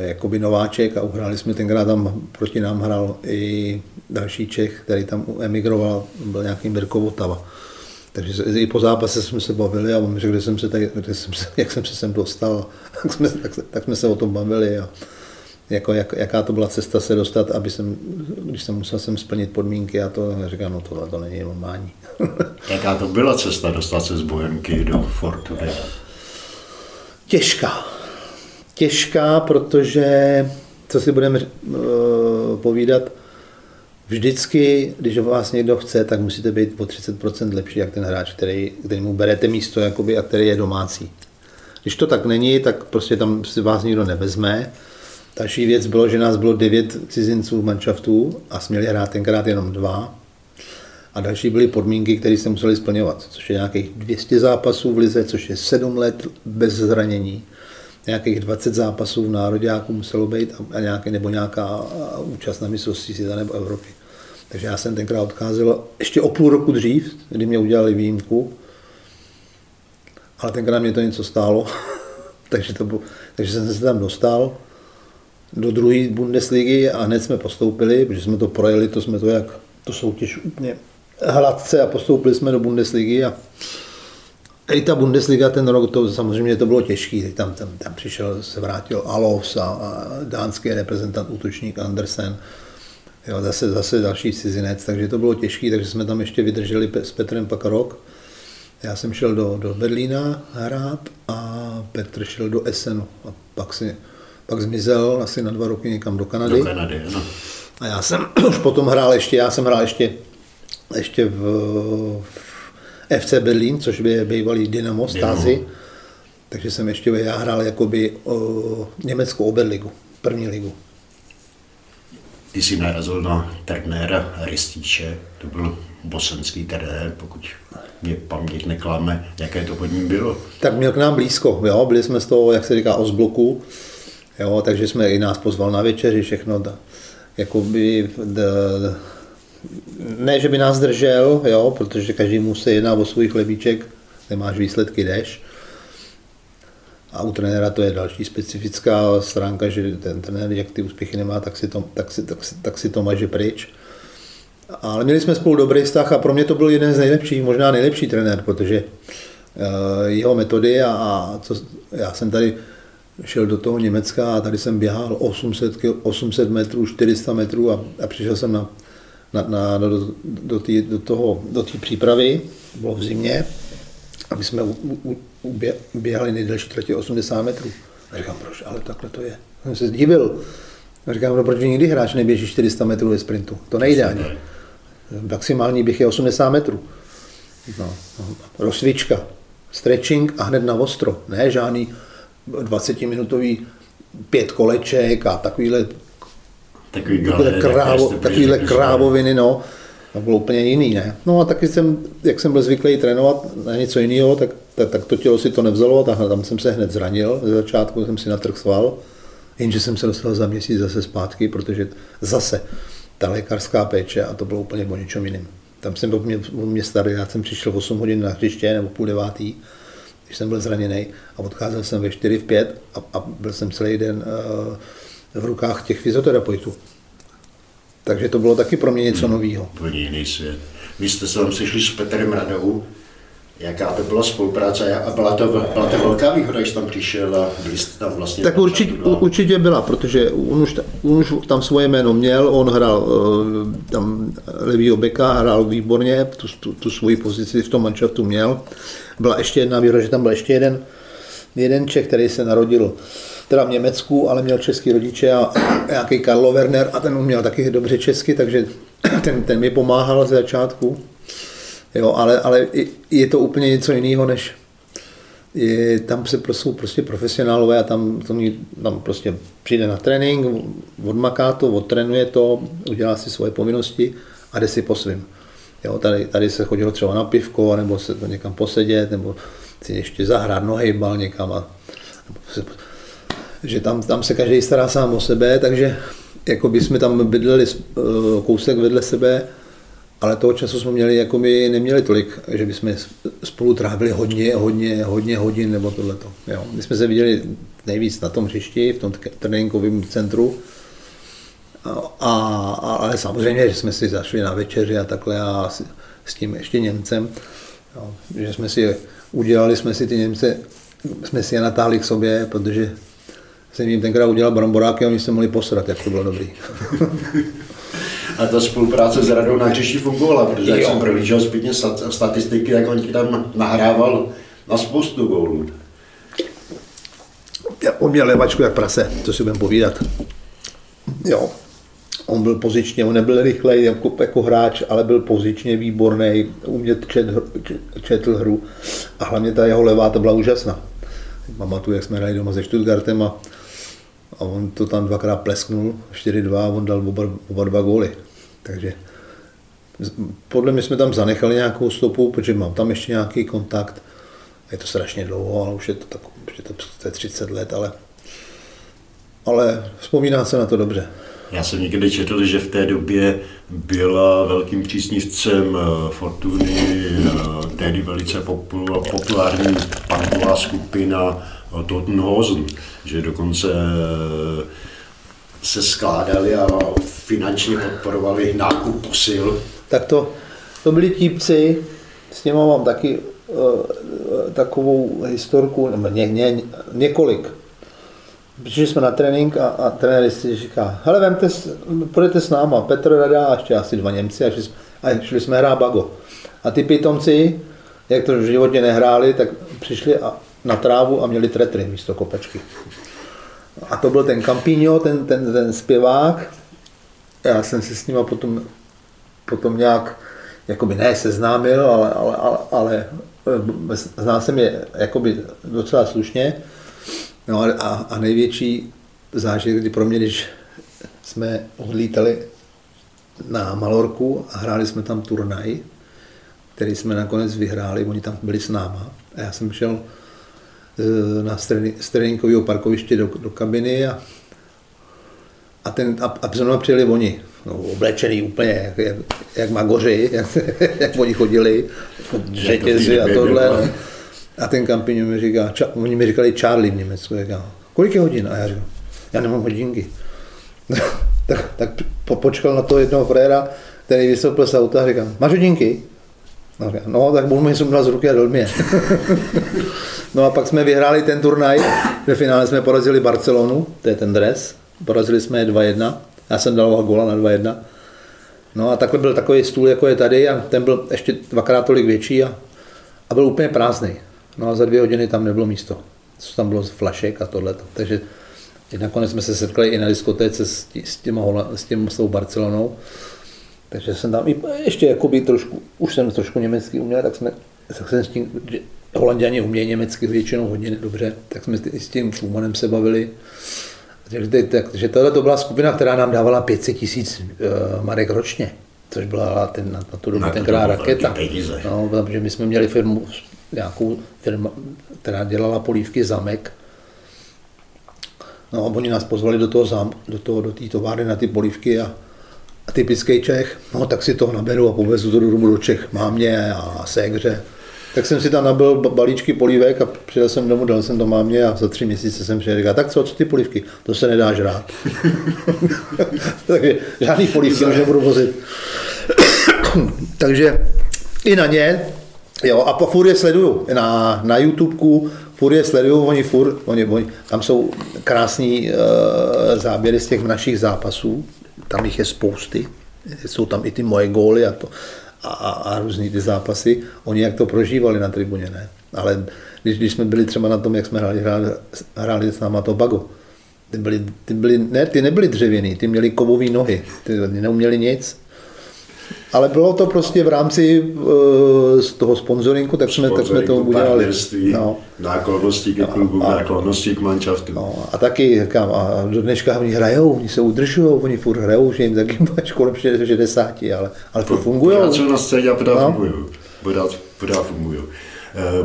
jakoby nováček a uhráli jsme, tenkrát tam proti nám hrál i další Čech, který tam emigroval, byl nějaký Mirko Votava. Takže i po zápase jsme se bavili a on řekl, jak jsem se sem dostal, tak jsme se o tom bavili a jaká to byla cesta se dostat, když jsem musel sem splnit podmínky a to říkám, no tohle to není normální. Jaká to byla cesta dostat se z Bohemky do Fortuny? Těžká, protože, co si budeme povídat, vždycky, když vás někdo chce, tak musíte být o 30% lepší, jak ten hráč, který mu berete místo jakoby, a který je domácí. Když to tak není, tak prostě tam si vás nikdo nevezme. Další věc bylo, že nás bylo 9 cizinců v manšaftu a směli hrát tenkrát jenom 2. A další byly podmínky, které se museli splňovat, což je nějakých 200 zápasů v lize, což je 7 let bez zranění. Nějakých 20 zápasů v nároďáku muselo být a nějaká účast na mistrovství světa nebo Evropy. Takže já jsem tenkrát odcházel ještě o půl roku dřív, kdy mě udělali výjimku, ale tenkrát mě to něco stálo, takže jsem se tam dostal do druhé Bundesligy a hned jsme postoupili, protože jsme to projeli, to soutěž úplně hladce a postoupili jsme do Bundesligy a i ta Bundesliga ten rok, to samozřejmě to bylo těžký, tam přišel, se vrátil Alofs a dánský reprezentant, útočník Andersen, jo, zase další cizinec, takže to bylo těžký, takže jsme tam ještě vydrželi s Petrem pak rok. Já jsem šel do Berlína hrát a Petr šel do Essenu a pak zmizel asi na 2 roky někam do Kanady. No. A já jsem už potom hrál ještě v FC Berlín, což by bývalý Dynamo Stasi, takže jsem ještě já hrál jakoby německou Oberligu, první ligu. Ty jsi narazil na trenéra Rističe, to byl bosenský trenér, pokud mě paměť neklame, jaké to pod ním bylo. Tak měl k nám blízko, jo? Byli jsme z toho, jak se říká, Ostbloku, jo? Takže jsme i nás pozval na večeři, všechno, jakoby... Ne, že by nás držel, jo, protože každému se jedná o svůj chlebíček, nemáš výsledky, jdeš. A u trenéra to je další specifická stránka, že ten trenér, jak ty úspěchy nemá, tak si to maže pryč. Ale měli jsme spolu dobrý vztah a pro mě to byl jeden z nejlepších, možná nejlepší trenér, protože jeho metody já jsem tady šel do toho Německa a tady jsem běhal 800 metrů, 400 metrů a přišel jsem do té přípravy, bylo v zimě, a my jsme běhali nejdelší tratě 80 metrů. A říkám, proč, ale takhle to je. Já jsem se zdivil. A říkám, no, proč nikdy hráč neběží 400 metrů ve sprintu? To nejde ani. Maximální běh je 80 metrů. No. Rozcvička, stretching a hned na ostro. Ne žádný 20-minutový 5 koleček a takovýhle krávoviny, no. To bylo úplně jiný, ne? No a taky jsem, jak jsem byl zvyklý trénovat na něco jiného, tak to tělo si to nevzalo, tak tam jsem se hned zranil. Ze začátku jsem si natrhl sval, jenže jsem se dostal za měsíc zase zpátky, protože zase ta lékařská péče a to bylo úplně o ničem jiným. Tam jsem byl mě starý, já jsem přišel 8 hodin na hřiště nebo 8:30, když jsem byl zraněný a odcházel jsem ve 4, v 5 a byl jsem celý den v rukách těch fyzioterapeutů. Takže to bylo taky pro mě něco nového. Úplně jiný svět. Vy jste se tam sešli s Petrem Radou. Jaká to byla spolupráce a byla to velká výhoda, když tam přišel a byli jste tam vlastně... Tak určitě byla, protože on už tam svoje jméno měl, on hrál tam levýho beka, hrál výborně, tu svoji pozici v tom manšaftu měl. Byla ještě jedna výhoda, že tam byl ještě jeden Čech, který se narodil teda v Německu, ale měl český rodiče a nějaký Karlo Werner a ten uměl taky dobře česky, takže ten mi pomáhal ze začátku. Jo, ale je to úplně něco jiného, než tam se jsou prostě profesionálové a tam prostě přijde na trénink, odmaká to, odtrénuje to, udělá si svoje povinnosti a jde si po svým. Jo, tady se chodilo třeba na pivko, nebo se to někam posedět, nebo si ještě zahrát nohejbal někam. Že tam se každý stará sám o sebe, takže jako by jsme tam bydleli kousek vedle sebe, ale toho času jsme měli, jako my neměli tolik, že bychom spolu trávili hodně hodin nebo tohleto. Jo. My jsme se viděli nejvíc na tom hřišti, v tom tréninkovém centru, ale samozřejmě, že jsme si zašli na večeři a takhle a s tím ještě Němcem, jo. Že udělali jsme si ty Němce, jsme si je natáhli k sobě, protože jsem jim tenkrát udělal bramboráky a oni se mohli posrat, jak to bylo dobrý. A ta spolupráce s Radou na hřišti fungovala, protože jak jsem prohlížel zpětně statistiky, jak on ti tam nahrával na spoustu gólů. On měl levačku jak prase, co si budeme povídat. Jo, on byl pozičně, on nebyl rychlej jako hráč, ale byl pozičně výborný, umět četl hru a hlavně ta jeho levá, to byla úžasná. Pamatuju, jak jsme hráli doma se Stuttgartem a on to tam dvakrát plesknul, 4-2 a on dal oba dva góly. Takže podle mě jsme tam zanechali nějakou stopu, protože mám tam ještě nějaký kontakt. Je to strašně dlouho, ale už je to, je 30 let, ale vzpomíná se na to dobře. Já jsem někdy četl, že v té době byla velkým příznivcem Fortuny, tehdy velice populární punková skupina Totenhausen, že dokonce se skládali a finančně podporovali nákup posil. Tak to byli típci, s nimi mám taky takovou historku, nebo několik. Přišli jsme na trénink a trenér si říká, hele, půjdete s náma, Petr Rada a ještě asi dva Němci a šli jsme hrát bago. A ty pitomci, jak to v životě nehráli, tak přišli na trávu a měli tretry místo kopačky. A to byl ten Campino, ten zpěvák. Já jsem se s ním potom nějak, jakoby ne seznámil, ale znal jsem je jakoby docela slušně. No a největší zážitek pro mě, když jsme odlítali na Malorku a hráli jsme tam turnaj, který jsme nakonec vyhráli, oni tam byli s náma. A já jsem šel na tréninkového parkoviště do kabiny a se mnou přijeli oni, no, oblečený úplně, jak magoři, jak oni chodili, řetězy a tohle. A ten Campino mi říká, oni mi říkali Charlie v Německu, říká, kolik je hodin? A já říkám, já nemám hodinky. tak počkal na toho jednoho fréra, který vystoupil z auta a říkám, máš hodinky? A říkám, no, tak budu mi sundal z ruky a dal mi je. No a pak jsme vyhráli ten turnaj, ve finále jsme porazili Barcelonu, to je ten dres, porazili jsme je 2-1, já jsem dal góla na 2-1. No a takhle byl takový stůl, jako je tady, a ten byl ještě dvakrát tolik větší a byl úplně prázdný. No a za 2 hodiny tam nebylo místo, co tam bylo z flašek a tohleto. Takže nakonec jsme se setkali i na diskotéce s tou Barcelonou, takže jsem tam ještě jakoby trošku, už jsem trošku německy uměl, tak jsem s tím, že Holanděni umějí německy většinou hodně dobře, tak jsme s tím Schumannem se bavili. Takže tohle to byla skupina, která nám dávala 500 000 marek ročně, což byla na tu dobu tenkrát raketa. No, protože my jsme měli firmu, nějakou firmu, která dělala polívky Zamek. No a oni nás pozvali do té továrny na ty polívky a typický Čech, no tak si toho naberu a povezu to do Čech, mámě a ségře. Tak jsem si tam nabil balíčky polívek a přijel jsem domů, dal jsem to mámě a za 3 měsíce jsem přijel a říkal, tak co ty polívky? To se nedá žrát. Takže žádný polívky už nebudu vozit. Takže i na ně, jo, a furt je sleduju, na YouTubeku, furt je sleduju, oni tam jsou krásný záběry z těch našich zápasů, tam jich je spousty, jsou tam i ty moje góly a to. A různý ty zápasy, oni jak to prožívali na tribuně, ne? Ale když jsme byli třeba na tom, jak jsme hráli s náma to bago, ty nebyly dřevěný, ty měli kovový nohy, ty neuměli nic, ale bylo to prostě v rámci z toho sponzoringu, tak jsme to udělali. No. Nákladnosti k klubu, nákladnosti k manšaftu. No, a taky říkám, a do dneška oni hrajou, oni se udržují, oni furt hrajou, že jim taky máš kolem 60, ale furt fungujou. Pořád jsou na scéně a pořád fungujou.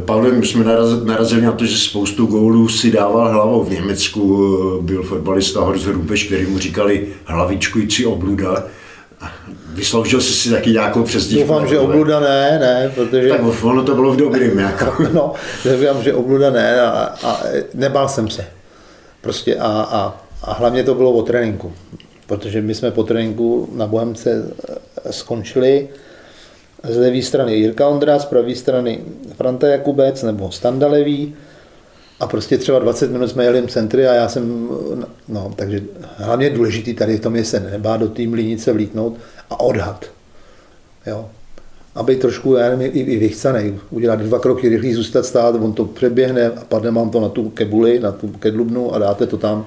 Pavle, my jsme narazili na to, že spoustu gólů si dával hlavou. V Německu byl fotbalista Horst Hrubesch, který mu říkali hlavičkující obluda. Vysloužil jsi si taky nějakou přezdívku? Doufám, že obluda ne, protože... Tak ono to bylo v dobrým jako. No, doufám, že obluda ne a nebál jsem se. Prostě a hlavně to bylo o tréninku, protože my jsme po tréninku na Bohemce skončili z levé strany Jirka Ondra, z pravé strany Franta Jakubec nebo Standa Levý a prostě třeba 20 minut jsme jeli v centry a já jsem... No, takže hlavně důležitý tady v tom je se nebá do tým línice vlítnout a odhad, jo, a být trošku, já nevím, i vychcanej, udělat 2 kroky rychlý, zůstat stát, on to přeběhne a padne vám to na tu kebuli, na tu kedlubnu a dáte to tam.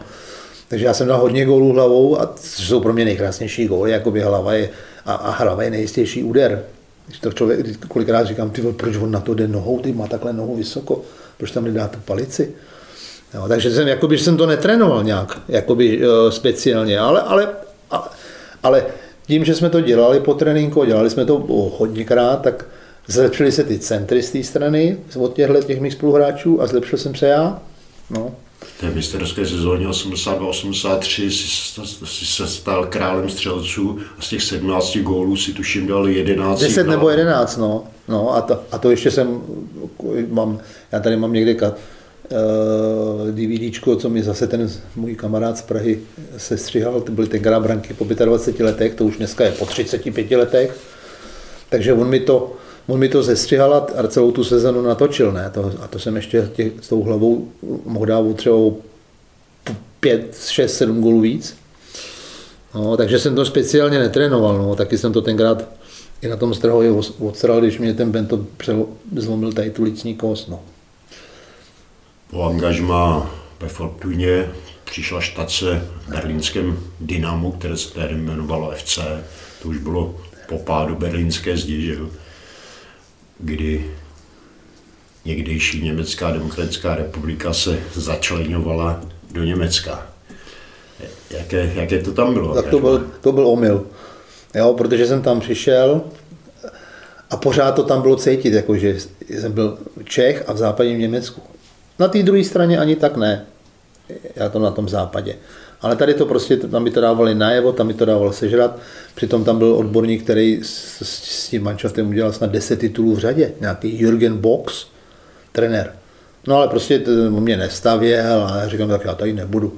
Takže já jsem dal hodně gólů hlavou a jsou pro mě nejkrásnější góly, jakoby hlava je a hlava je nejistější úder. Když to člověk, kolikrát říkám, ty proč on na to jde nohou, ty má takhle nohu vysoko, proč tam nedá tu palici. Jo, takže jsem, jakoby, že jsem to netrénoval nějak, jakoby speciálně, ale tím, že jsme to dělali po tréninku, dělali jsme to hodněkrát, tak zlepšily se ty centry z té strany od těch mých spoluhráčů a zlepšil jsem se já. No. V té mistrovské sezóně 82-83 si se stal králem střelců a z těch 17 gólů si tuším dal 11. 10 nebo 11, no. No a to ještě já tady mám někde DVDčko, co mi zase ten můj kamarád z Prahy sestřihal, to byly tenkrát branky po 25 letech, to už dneska je po 35 letech, takže on mi to sestřihal a celou tu sezonu natočil, ne? A to jsem ještě s tou hlavou mohl dávat třeba 5, 6, 7 gólů víc, no, takže jsem to speciálně netrénoval, no, taky jsem to tenkrát i na tom Strahově odstral, když mě ten Bento zlomil tady tu lícní kost, no. Po angažmá ve Fortuně přišla štace v berlínském Dynamu, které se tehdy jmenovalo FC. To už bylo po pádu berlínské zdi, kdy někdejší Německá demokratická republika se začleňovala do Německa. Jaké to tam bylo? Tak to byl omyl, jo, protože jsem tam přišel a pořád to tam bylo cítit, jakože jsem byl Čech a v západním Německu. Na té druhé straně ani tak ne, já to na tom západě. Ale tady to prostě, tam by to dávali najevo, tam by to dávalo sežrat, přitom tam byl odborník, který s tím manšaftem udělal snad 10 titulů v řadě, nějaký Jürgen Box, trenér. No ale prostě mě nestavěl a já říkám, tak já tady nebudu.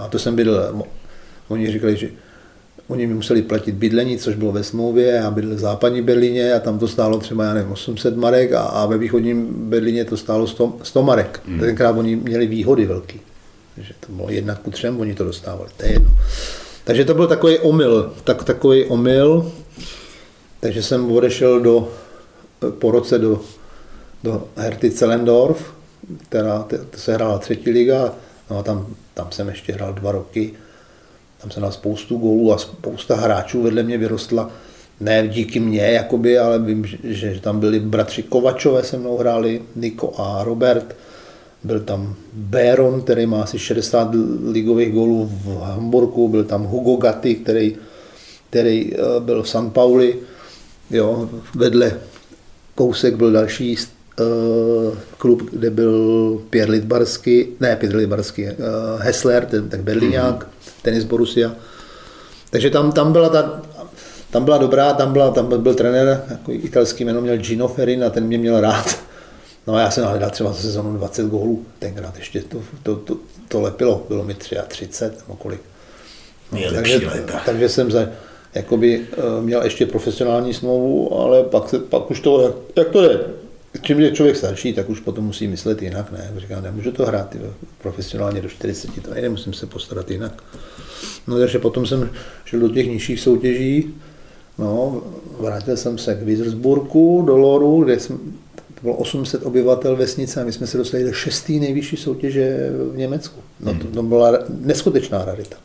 A to jsem byl, oni říkali, že Oni mi museli platit bydlení, což bylo ve smlouvě, a bydl v západní Berlíně a tam to stálo třeba, já nevím, 800 marek a ve východním Berlíně to stálo 100 marek. Hmm. Tenkrát oni měli výhody velký. Takže to bylo 1:3, oni to dostávali, to je jedno. Takže to byl takový omyl, takže jsem odešel po roce do Herty Zelendorf, která se hrála 3. liga, no a tam jsem ještě hrál 2 roky. Tam jsem dal spoustu gólů a spousta hráčů vedle mě vyrostla, ne díky mně, jakoby, ale vím, že tam byli bratři Kovačové, se mnou hráli, Niko a Robert. Byl tam Béron, který má asi 60 ligových gólů v Hamburku, byl tam Hugo Gatti, který byl v San Pauli, jo, vedle kousek byl další klub, kde byl Pierre Littbarski, Hessler, tak Berlíňák, tenis Borussia. Takže tam byl trenér, jako italský jméno měl Gino Ferin a ten mě měl rád. No a já jsem hledal třeba za sezonu 20 gólů, tenkrát ještě to lepilo, bylo mi 33 nebo kolik. No, takže jsem měl ještě profesionální smlouvu, ale pak už to, jak to jde, čím je člověk starší, tak už potom musí myslet jinak, ne? Říkám, nemůžu to hrát profesionálně do 40, to nejde, musím se postarat jinak. No takže potom jsem šel do těch nižších soutěží, no, vrátil jsem se k Würzburgu, do Loru, kde to bylo 800 obyvatel vesnice a my jsme se dostali do 6. nejvyšší soutěže v Německu. No to byla neskutečná rarita.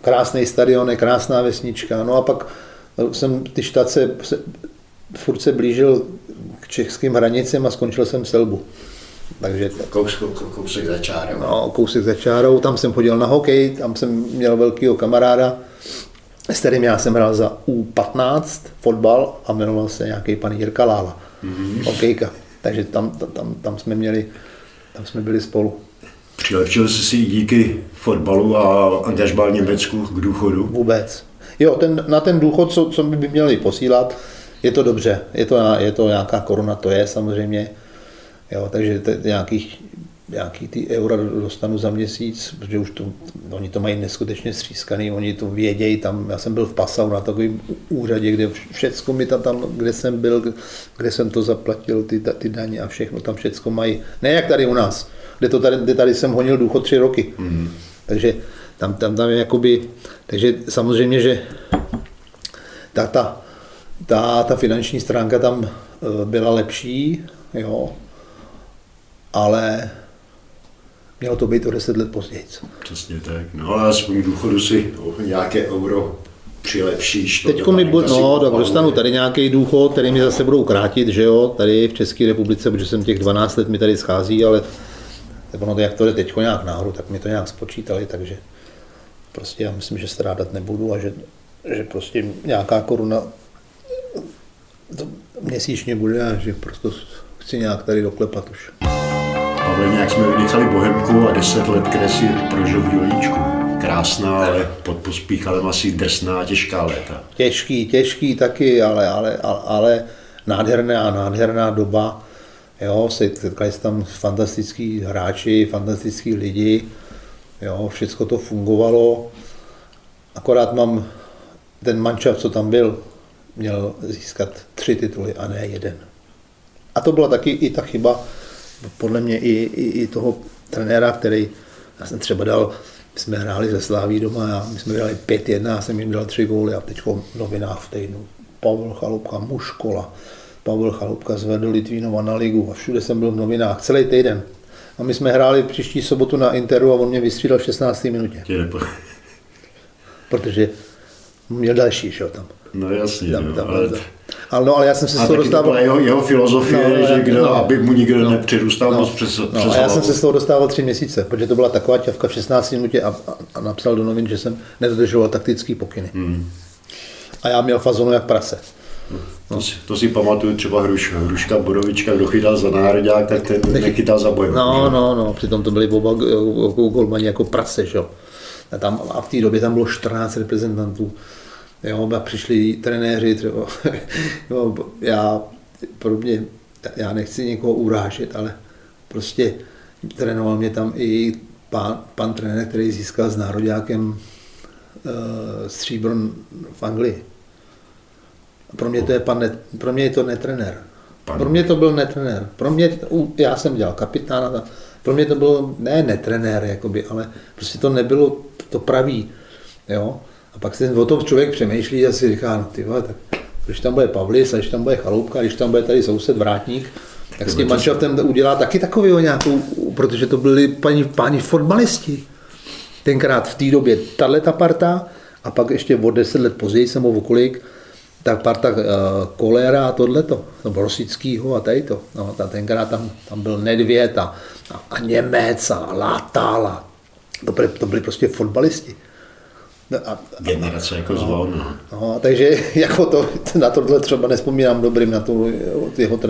Krásný stadion, krásná vesnička. No a pak jsem ty štace furt se blížil k českým hranicím a skončil jsem v Selbu. Takže kousek za čárou. No, kousek za čárou. Tam jsem chodil na hokej, tam jsem měl velkýho kamaráda, s kterým já jsem hrál za U15 fotbal a jmenoval se nějaký pan Jirka Lála. Hokejka. Takže tam jsme byli spolu. Přilepšil jsi si díky fotbalu a angažmá v Německu k důchodu? Vůbec. Jo, na ten důchod, co by měli posílat, je to dobře. Je to nějaká koruna, to je samozřejmě. Jo, takže nějaký ty eura dostanu za měsíc, protože už oni to mají neskutečně střískaný, oni to vědějí tam. Já jsem byl v Passau na takovém úřadě, kde všecko mi tam, kde jsem byl, kde jsem to zaplatil, ty daně a všechno, tam všecko mají. Ne jak tady u nás, kde tady jsem honil důchod 3 roky. Mm-hmm. Takže tam je jakoby, takže samozřejmě, že ta finanční stránka tam byla lepší, jo, ale mělo to být o 10 let později. Přesně tak. No ale aspoň důchodu si nějaké euro přilepšíš. Teďko mi bude, tak dostanu tady nějaký důchod, který mi zase budou krátit, že jo, tady v České republice, protože jsem těch 12 let mi tady schází, ale ono to, jak to jde teďko nějak nahoru, tak mi to nějak spočítali, takže prostě já myslím, že strádat nebudu a že prostě nějaká koruna to měsíčně bude a že prostě chci nějak tady doklepat už. Pavle, nějak jsme vydýchali Bohemku a 10 let kresy prožil v Julíčku. Krásná, ale pod pospíchalem asi drsná, těžká léta. Těžký taky, ale nádherná doba. Jo, setkali se tam fantastický hráči, fantastický lidi, jo, všecko to fungovalo. Akorát mám ten mančaft, co tam byl, měl získat 3 tituly a ne 1. A to byla taky i ta chyba, podle mě i toho trenéra, který já jsem třeba dal, my jsme hráli ze Sláví doma a my jsme dali 5-1, já jsem jim dal 3 góly a teďko v novinách v týdnu. Pavel Chaloupka, muž kola. Pavel Chaloupka zvedl Litvínova na ligu a všude jsem byl v novinách, celý týden. A my jsme hráli příští sobotu na Interu a on mě vystřídal v 16. minutě. Protože měl další, že jo, tam. No jasně, ale já jsem se z toho dostával... jeho filozofie, že aby mu nikdo nepřerůstal moc přes hlavu. A já jsem se z toho dostával 3 měsíce, protože to byla taková ťavka v 16. minutě a napsal do novin, že jsem nedodržoval taktický pokyny. Hmm. A já měl fazonu jak prase. No. To si pamatuju třeba Hruška Borovička, kdo chytal za národák, tak ten nechytal za Bohemku. No, přitom to byli oba golmani jako prase, že jo. A v té době tam bylo 14 reprezentantů. Jo, přišli trenéři, třeba, jo, já nechci někoho urážet, ale prostě trénoval mě tam i pan trenér, který získal s nároďákem stříbro v Anglii. Pro mě to je pro mě je to netrenér. Pro mě to byl netrenér. Pro mě, já jsem dělal kapitána, pro mě to byl ne netrenér, jakoby, ale prostě to nebylo to pravý. Jo? A pak se o tom člověk přemýšlí a si říká, no ty vole, tak když tam bude Pavlis, a když tam bude Chaloupka, když tam bude tady soused Vrátník, tak s tím manšaftem udělá taky takovýho nějakou, protože to byli páni fotbalisti. Tenkrát v té době tato parta a pak ještě o 10 let později jsem ho okolik, tak parta Kolera a tohleto, Rosickýho a tady to. No, tenkrát tam byl Nedvěd a Němec a Látala. To byli prostě fotbalisti. Generace jako zvon. No, takže jako to, na tohle třeba nespomínám dobrým, na tu jeho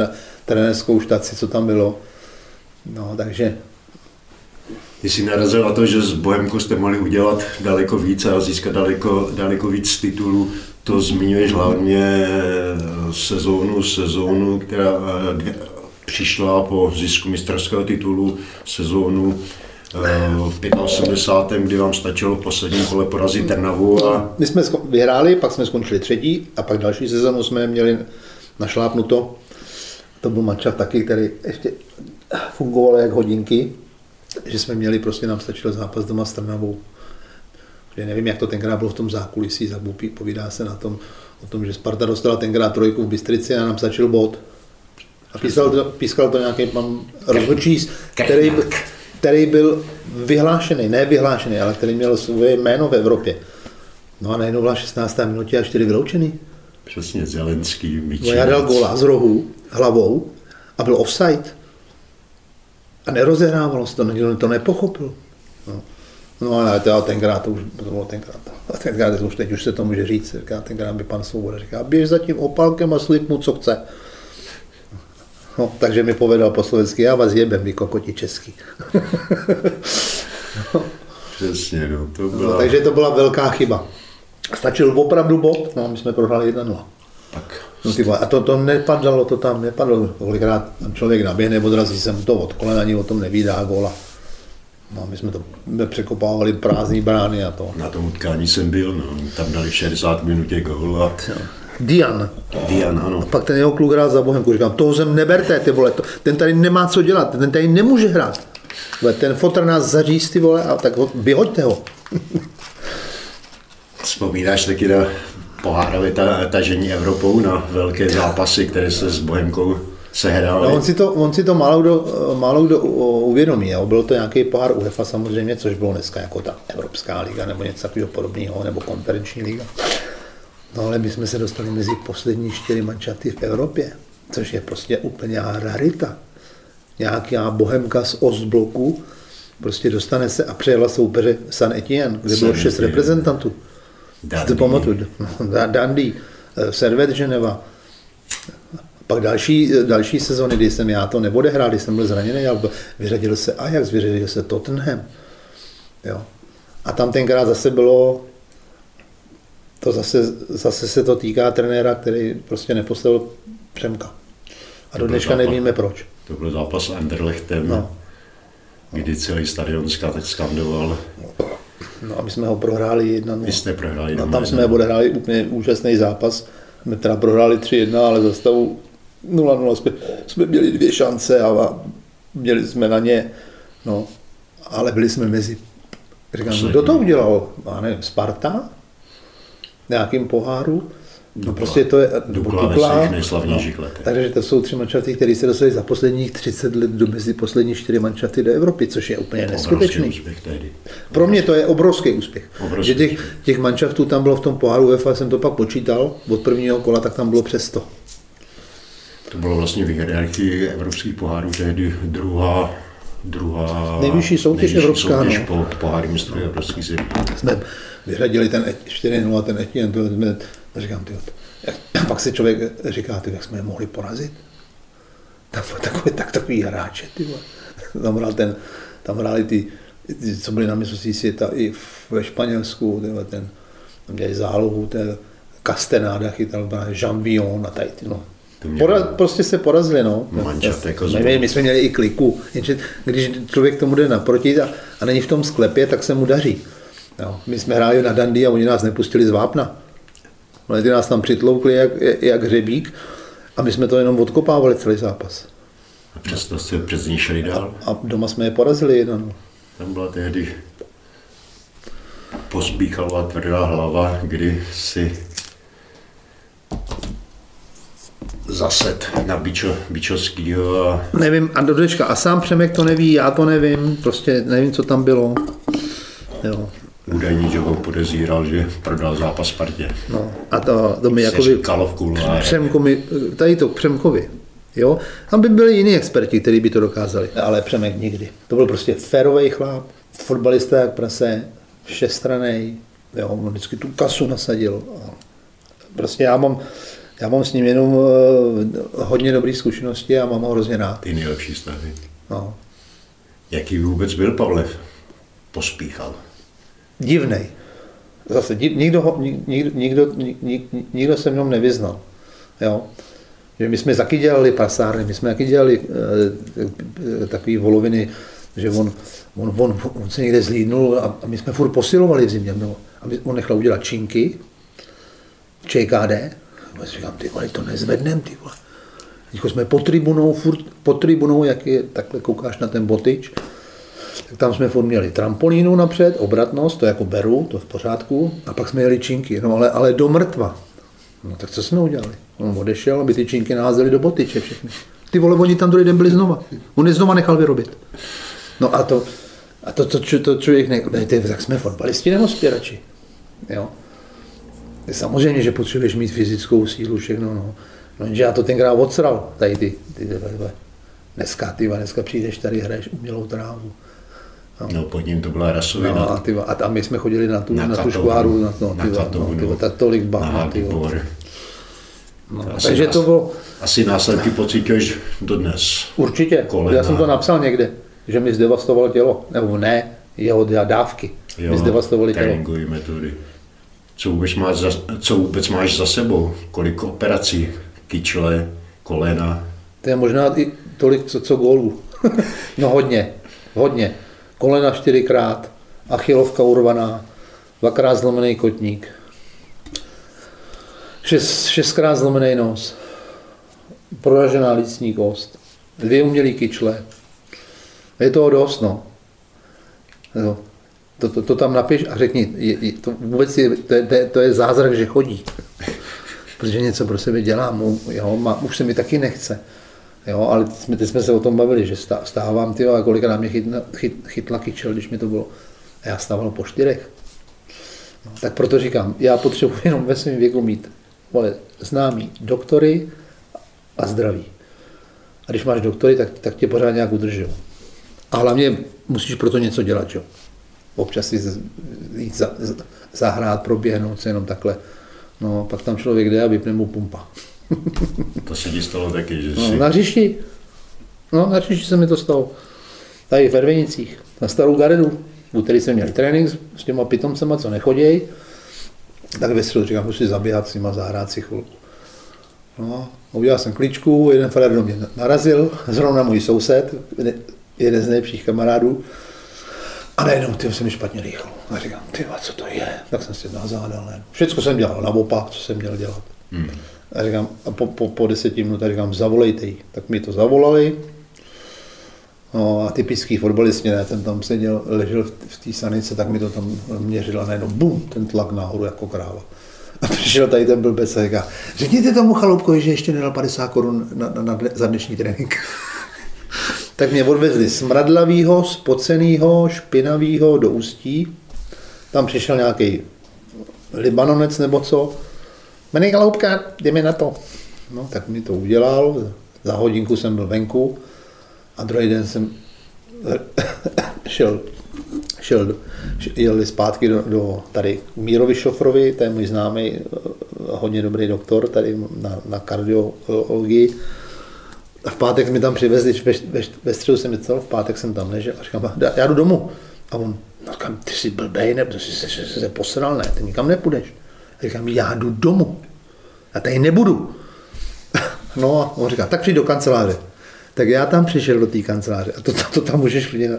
trenérskou štaci, co tam bylo. No, takže... Ty jsi narazil na to, že s Bohemkou jste mohli udělat daleko víc a získat daleko víc titulů. To zmiňuješ hlavně sezónu, která přišla po zisku mistrovského titulu, sezónu v 85. kdy vám stačilo v posledním kole porazit Trnavu. A... My jsme vyhráli, pak jsme skončili třetí a pak další sezónu jsme měli našlápnuto. To byl matchup taky, který ještě fungoval jak hodinky, že jsme měli, prostě nám stačil zápas doma s Trnavou. Že nevím, jak to tenkrát bylo v tom zákulisí, zabupí, povídá se na tom, o tom, že Sparta dostala tenkrát 3 v Bystrici a nám stačil bod. A pískal to nějaký pan rozhodčí, který byl vyhlášený, ne vyhlášený, ale který měl svoje jméno v Evropě. No a najednou byla 16. minutě a 4 vyloučený. Přesně, Zelenský, Mičinac. No já dal góla z rohu, hlavou a byl offside. A nerozehrávalo se to, nikdo to nepochopil. No ale tenkrát to už bylo tenkrát to už teď už se to může říct, říká, tenkrát by pan Svoboda říká, běž za tím opálkem a slib mu, co chce. No, takže mi povedal po slovensky, já vás jebem, vy kokoti český. No. Přesně, no, to byla... No, takže to byla velká chyba. Stačil opravdu bod, no my jsme prohráli 1-0. No, ty vole, a to nepadlo, to tam nepadlo, kolikrát tam člověk naběhne, odrazí se mu to od kolen, ani o tom neví, dá góla. No, my jsme to překopávali prázdný brány a to. Na tom utkání jsem byl, no, tam dali v 60 minutě gól a... Dian, ano. A pak ten jeho kluk hrál za Bohemku, říkám, toho sem neberte, ty vole, ten tady nemá co dělat, ten tady nemůže hrát. Ten fotr nás zaříz, ty vole, a tak vyhoďte ho. Vzpomínáš taky na pohárově tažení Evropou, na velké zápasy, které se s Bohemkou sehrály? No, on si to málo kdo uvědomí, jo. Byl to nějaký pohár UEFA samozřejmě, což bylo dneska jako ta Evropská liga nebo něco takového podobného, nebo konferenční liga. No ale my jsme se dostali mezi poslední 4 mančaty v Evropě, což je prostě úplně rarita. Nějaká Bohemka z Ostbloku prostě dostane se a přejela soupeře San Etienne, kde bylo 6 reprezentantů. Dundee, Servette Ženeva. Pak další sezony, kdy jsem já to neodehrál, když jsem byl zraněný, ale vyřadil se Ajax, vyřadil se Tottenham. Jo. A tam tenkrát zase bylo... To zase se to týká trenéra, který prostě nepostavil Přemka. A do dneška nevíme proč. To byl zápas s Anderlechtem, no. Kdy celý stadion skandoval. No a my jsme ho prohráli 1-0. Vy jste prohráli 1-0. No, tam jsme odehráli úplně úžasný zápas. My teda prohráli 3-1, ale za stavu 0-0 jsme měli 2 šance a měli jsme na ně, no, ale byli jsme mezi. Říkám, kdo to udělal? Já nevím, Sparta? Nějakým poháru, no prostě to je Dukla, nejslavnější no, takže to jsou 3 mančaty, které se dostali za posledních 30 let do mezi poslední 4 mančaty do Evropy, což je úplně neskutečný. Úspěch tehdy. Pro mě to je obrovský úspěch, že těch mančaftů tam bylo v tom poháru UEFA, jsem to pak počítal, od prvního kola, tak tam bylo přes 100. To bylo vlastně v hierarchii evropských pohárů tehdy druhá nejvyšší evropská soutěž po poháru mistrů evropských zemí. Vyhradili ten 4-0 a ten Etienne, říkám, pak si člověk říká, jak jsme je mohli porazit. Tam byly takový hráče, tam hráli ty, co byli na mistrovství světa i ve Španělsku, tam dělali zálohu, Castenada chytal, Jean Vion a tady ty, no. Prostě se porazili, no. My jsme měli i kliku, jenže když člověk tomu jde naproti a není v tom sklepě, tak se mu daří. No, my jsme hráli na dandy a oni nás nepustili z vápna. Oni nás tam přitloukli jak hřebík a my jsme to jenom odkopávali celý zápas. A přesně jsme přezničili dál. A doma jsme je porazili 1-0. Tam byla tehdy pospíchala tvrdá hlava, kdy si zaset na Bičovskýho a... Nevím, a do dneška, a sám Přemek to neví, já to nevím, prostě nevím, co tam bylo. Jo. Údajně, že ho podezíral, že prodal zápas Spartě. No, a to mi jako tady to k Přemkovi, jo, tam by byli jiní experti, kteří by to dokázali, ale Přemek nikdy. To byl prostě férovej chlap, fotbalista jak prase, všestranej, jo, on vždycky tu kasu nasadil. Prostě já mám s ním jenom hodně dobrých zkušeností a mám ho hrozně rád. Ty nejlepší snahy. No. Jaký vůbec byl Pavlev? Pospíchal. Divnej. Zase nikdo se v něm nevyznal. Jo? Že my jsme taky dělali prasárny, my jsme taky dělali takové voloviny, že on se někde zlídnul a my jsme furt posilovali v zimě. No. A on nechal udělat činky, ČKD. Já si říkám, ty vole, to nezvednem, ty vole. Když jsme pod tribunou, jak je, takhle koukáš na ten botič, tak tam jsme furt měli trampolínu napřed, obratnost, to jako beru, to v pořádku, a pak jsme jeli činky, no ale do mrtva. No tak co jsme udělali? On odešel, aby ty činky naházeli do botiče všechny. Ty vole, oni tam druhý den byli znova. On je znova nechal vyrobit. No a to člověk tak jsme fotbalisti nebo spěrači, jo. Samozřejmě, že potřebuješ mít fyzickou sílu, všechno, no. No, že já to tenkrát odsral, tady ty. Dneska přijdeš tady, hraješ umělou trávu. No, pod ním to byla rasovina. No, a my jsme chodili na tu škváru, tak tolik bahna, takže to bylo... Asi následky pocítíš dodnes. Určitě, kolena. Já jsem to napsal někde, že mi zdevastovalo tělo, nebo ne, jeho dávky, mi zdevastovaly tělo. Tréninkové metody. Co vůbec máš za sebou? Kolik operací? Kyčle, kolena? To je možná i tolik, co gólů. No hodně. Kolena 4x, achilovka urvaná, 2x zlomený kotník, 6x zlomený nos, proražená lícní kost, 2 umělý kyčle. Je toho dost, no. Jo. To tam napiš a řekni, to je zázrak, že chodí, protože něco pro sebe dělám, už se mi taky nechce, jo, ale teď jsme se o tom bavili, že stávám, a kolikrát mě chytla kyčel, když mi to bylo, a já stával po 4. No, tak proto říkám, já potřebuji jenom ve svém věku mít známí doktory a zdraví. A když máš doktory, tak tě pořád nějak udrží. A hlavně musíš proto něco dělat, jo. Občas si jít zahrát, proběhnout se jenom takhle. No, pak tam člověk jde a vypne mu pumpa. To se ti stalo taky, že si... Na hřišti se mi to stalo. Tady ve Rvenicích, na starou garedu. V úterý jsme měli trénink s těma pitomcema, co nechoděj. Tak ve středu říkám, musím zabíhat s nima, zahrát si chvilku. No, udělal jsem kličku, jeden frajer do mě narazil, zrovna můj soused, jeden z nejlepších kamarádů. A najednou se mi špatně dýchalo. A říkám, co to je? Tak jsem si nazádal. Všechno jsem dělal naopak, co jsem měl dělat. A říkám, a po 10 minutách říkám, zavolejte ji. Tak mi to zavolali. No a typický fotbalist, já jsem tam seděl, ležel v té sanice, tak mi to tam měřila. Najednou bum, ten tlak nahoru jako kráva. A přišel tady ten blbec a říká, řekněte tomu Chaloupkovi, že ještě nedal 50 korun za dnešní trénink. Tak mě odvezli smradlavýho, spocenýho, špinavýho do Ústí. Tam přišel nějaký Libanonec nebo co. Menej Chaloupka, jdeme na to. No, tak mi to udělal. Za hodinku jsem byl venku a druhý den jsem jeli zpátky do tady Mírovi Šofrovi, to je můj známý, hodně dobrý doktor tady na kardiologii. A v pátek mi tam přivezli, ve středu jsem jel, v pátek jsem tam ležel a říkám, já jdu domů. A on, říkám, ty jsi blbej, nebo jsi se posral, ne, ty nikam nepůjdeš. A říkám, já jdu domů, já tady nebudu. No a on říká, tak přijď do kanceláře. Tak já tam přišel do té kanceláře a to tam můžeš lidi.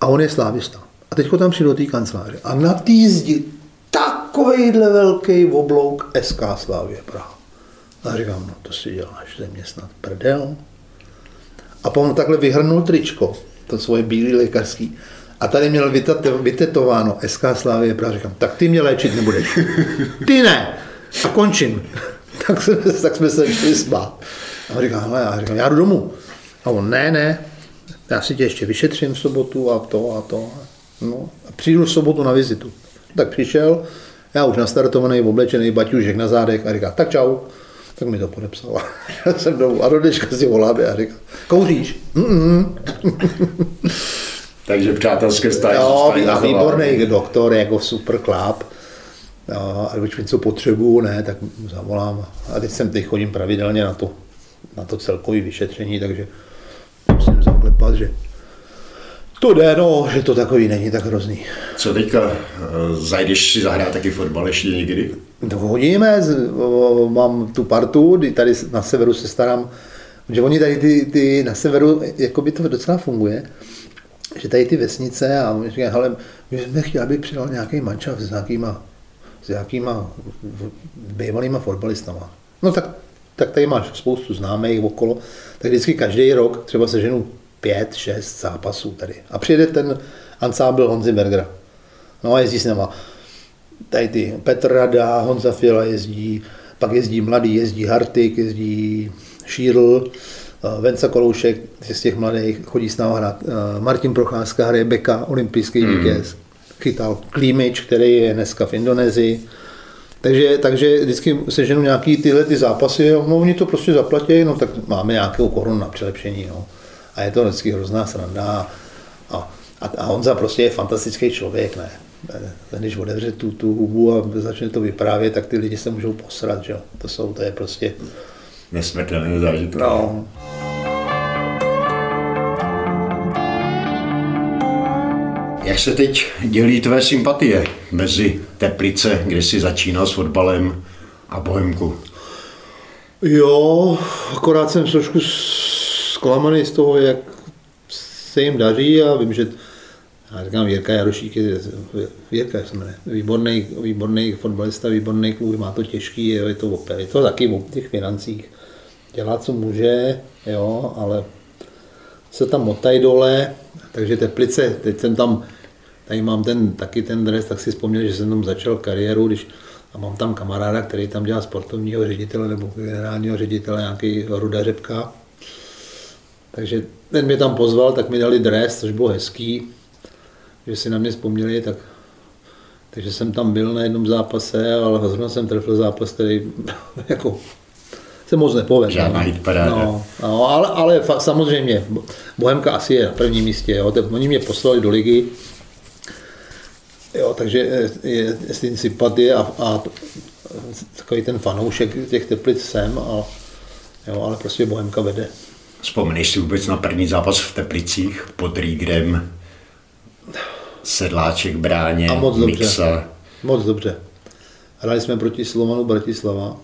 A on je slávista. A teďko tam přijdu do té kanceláře a na té zdi takovejhle velký oblouk SK Slavie Praha. A říkám, no to si děláš ze mě snad prdel. A potom takhle vyhrnul tričko, to svoje bílý lékařský. A tady měl vytetováno SK Slavie Praha. Říkám, tak ty mě léčit nebudeš. Ty ne! A končím. Tak jsme se šli spát. A říkám, já jdu domů. A on, ne, já si tě ještě vyšetřím v sobotu a to. No, a přijdu v sobotu na vizitu. Tak přišel, já už nastartovaný, oblečený, baťužek na zádech a říká, tak čau. Tak mi to podepsala. Já jsem domů a do dneška si volám a říká, kouříš? Takže přátelské stáje. Jo, výborný doktor, jako super kláp. A když něco potřebuju, ne, tak zavolám. A teď chodím pravidelně na to celkové vyšetření, takže musím zaklepat, že to jde, no, že to takový není tak hrozný. Co teďka, zajdeš si zahrát taky fotbal ještě někdy? Hodíme, mám tu partu, tady na severu se starám, že oni tady ty na severu, jako by to docela funguje, že tady ty vesnice a oni říkají, hele, my jsme chtěli, aby přidal nějaký mančav s nějakýma bývalýma fotbalistama. No tak tady máš spoustu známých okolo, tak vždycky každý rok třeba seženu 5-6 zápasů tady. A přijede ten ansábl Honzy Bergera. No a jezdí s něma. Tady ty Petr Rada, Honza Fiela jezdí, pak jezdí mladý, jezdí Hartik, jezdí Šírl, Venca Koloušek z těch mladých, chodí s náma hrát. Martin Procházka hraje beka, olympijský vítěz. Chytal Klímič, který je dneska v Indonésii. Takže vždycky seženu nějaký tyhle ty zápasy, no oni to prostě zaplatí, no tak máme nějakou korunu na přilepšení, no. A je to vždycky hrozná sranda a Honza prostě je fantastický člověk, ne. Když odevře tu hubu a začne to vyprávět, tak ty lidi se můžou posrat, že jo. To je prostě nesmrtelný zážitek. No. Jak se teď dělí tvé sympatie mezi Teplice, kde jsi začínal s fotbalem, a Bohemku? Jo, akorát jsem trošku zklamaný z toho, jak se jim daří, a vím, že já říkám, Jirka Jarošík je výborný fotbalista, výborný kluk, má to těžký, je to taky o těch financích. Dělá, co může, jo, ale se tam motají dole, takže Teplice, teď jsem tam, tady mám taky ten dres, tak si vzpomněl, že jsem tam začal kariéru, a mám tam kamaráda, který tam dělá sportovního ředitele nebo generálního ředitele, nějaký Ruda Řepka. Takže ten mě tam pozval, tak mi dali dres, což bylo hezký, že si na mě vzpomněli, takže jsem tam byl na jednom zápase, ale zrovna jsem trefil zápas, který jako se moc nepovedl. Žádná hitparáda. No, ale samozřejmě, Bohemka asi je na prvním místě, jo. Oni mě poslali do ligy, jo, takže je s tím sympatie a takový ten fanoušek těch Teplic jsem, ale prostě Bohemka vede. Vzpomeneš si vůbec na první zápas v Teplicích pod Rígrem, Sedláček bráně, Mixa? Moc dobře. Hráli jsme proti Slovanu Bratislava.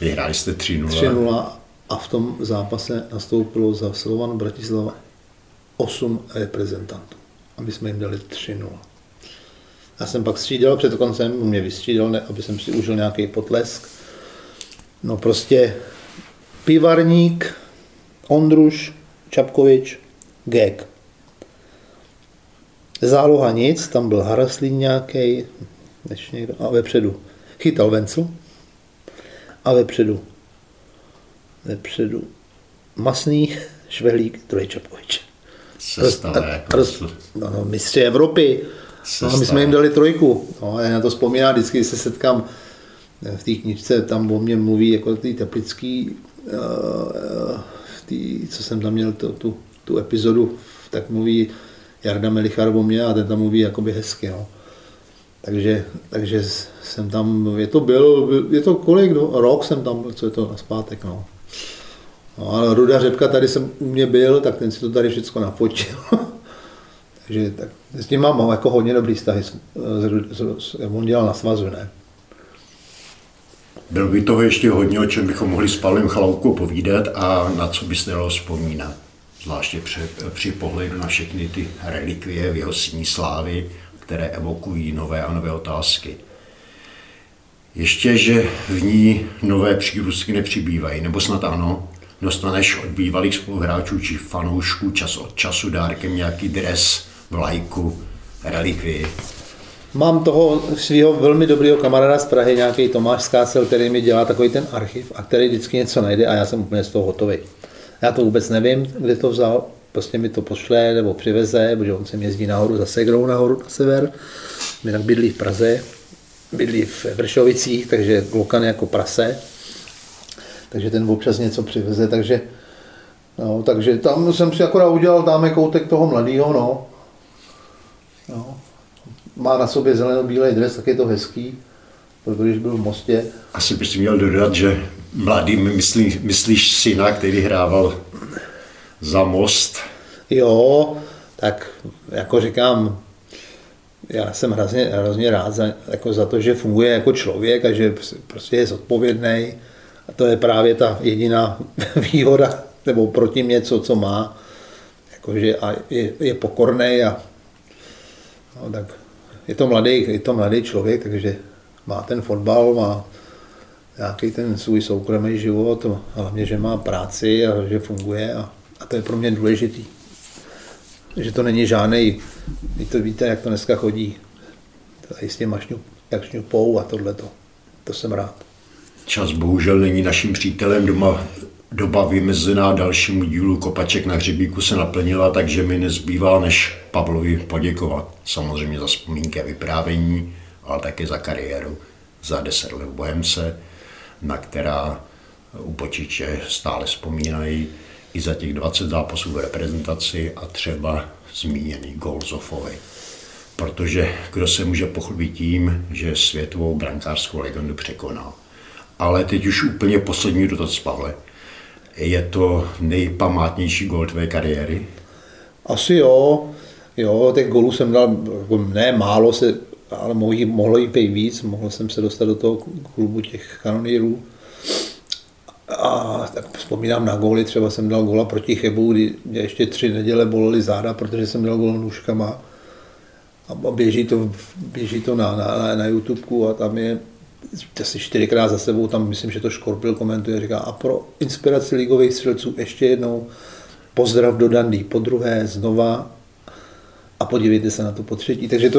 Vyhráli jste 3-0. A v tom zápase nastoupilo za Slovan Bratislava 8 reprezentantů. A my jsme jim dali 3-0. Já jsem pak střídal před koncem, mě vystřídal, ne, aby jsem si užil nějaký potlesk. No prostě Pivarník, Ondruš, Čapkovič, Gek. Záloha nic, tam byl Haraslín nějaký, než někdo, a vepředu chytal Vencl. A vepředu Masný, Švehlík, druhý Čapkovič. No, mistři Evropy. No, my jsme jim dali 3. No, já na to vzpomínám, vždycky se setkám v té knižce, tam o mě mluví jako ty teplický, co jsem tam měl tu epizodu, tak mluví Jarda Melichar o mě a ten tam mluví jakoby hezky. No. Takže jsem tam, je to kolik, rok jsem tam, co je to naspátek, no. No a Ruda Řepka tady jsem u mě byl, tak ten si to tady všechno napočil. Takže tak, s tím mám jako hodně dobrý vztahy, on dělal na svazu, ne. Bylo by toho ještě hodně, o čem bychom mohli s Pavlem Chaloupkou povídat a na co bys mělo vzpomínat. zvláště při pohledu na všechny ty relikvie výhostní slávy, které evokují nové a nové otázky. Ještě, že v ní nové přírůstky nepřibývají, nebo snad ano, dostaneš od bývalých spoluhráčů či fanoušků čas od času dárkem nějaký dres, vlajku, relikvii. Mám toho svého velmi dobrého kamaráda z Prahy, nějaký Tomáš Skásel, který mi dělá takový ten archiv a který vždycky něco najde a já jsem úplně z toho hotový. Já to vůbec nevím, kde to vzal, prostě mi to pošle nebo přiveze, protože on sem jezdí nahoru, za Segrou nahoru na sever, jinak bydlí v Praze, bydlí v Vršovicích, takže Lokan jako prase, takže ten občas něco přiveze, takže tam jsem si akorát udělal dáme koutek toho mladýho, Má na sobě zeleno-bílej dres, tak je to hezký, protože byl v Mostě. Asi bych si měl dodat, že mladým myslíš syna, který hrával za Most? Jo, tak jako říkám, já jsem hrozně rád za to, že funguje jako člověk a že prostě je zodpovědný. A to je právě ta jediná výhoda, nebo proti něco, co má. Jakože a je pokorný a tak. Je to mladý člověk, takže má ten fotbal, má nějaký ten svůj soukromý život, hlavně, že má práci a že funguje a to je pro mě důležitý. Že to není žádnej, vy to víte, jak to dneska chodí, tady s těma šňupou a tohleto, to jsem rád. Čas bohužel není naším přítelem, doba vymezená dalšímu dílu Kopaček na hřebíku se naplnila, takže mi nezbývá než Pavlovi poděkovat. Samozřejmě za vzpomínky a vyprávění, ale také za kariéru, za 10 let v Bohemce, na která upočiče stále vzpomínají, i za těch 20 zápasů v reprezentaci a třeba zmíněný gól Zofovi. Protože kdo se může pochlubit tím, že světovou brankářskou legendu překonal. Ale teď už úplně poslední dotaz, Pavle. Je to nejpamátnější gól tvé kariéry? Asi jo, těch gólů jsem dal, ne málo, ale mohlo jich být víc, mohl jsem se dostat do toho klubu těch kanonýrů. A tak vzpomínám na góly, třeba jsem dal góla proti Chebu, kdy mě ještě 3 neděle bolely záda, protože jsem dal gól nůžkama. A běží to na YouTubeku a tam je asi 4krát za sebou, tam myslím, že to Škorpil komentuje, říká a pro inspiraci ligových střelců ještě jednou pozdrav do Dandy, podruhé znova a podívejte se na to po 3. Takže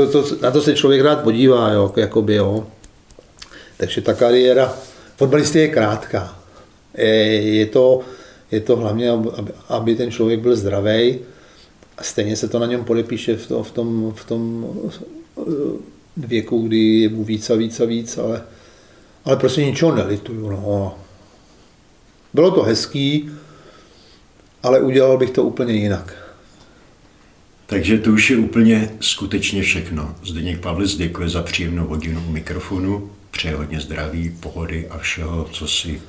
na to se člověk rád podívá, jakoby. Takže ta kariéra fotbalisty je krátká. Je to hlavně, aby ten člověk byl zdravý a stejně se to na něm podepíše v tom věku, kdy je mu víc a víc, ale prostě ničeho nelituju. Bylo to hezký, ale udělal bych to úplně jinak. Takže to už je úplně skutečně všechno. Zdeněk Pavlic děkuje za příjemnou hodinu u mikrofonu, přeje hodně zdraví, pohody a všeho, co si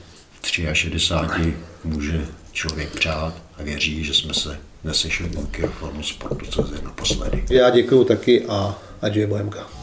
63 může člověk přát a věří, že jsme se nesešli u mikrofonu sportu.cz naposledy. Já děkuju taky a ať je Bohemka.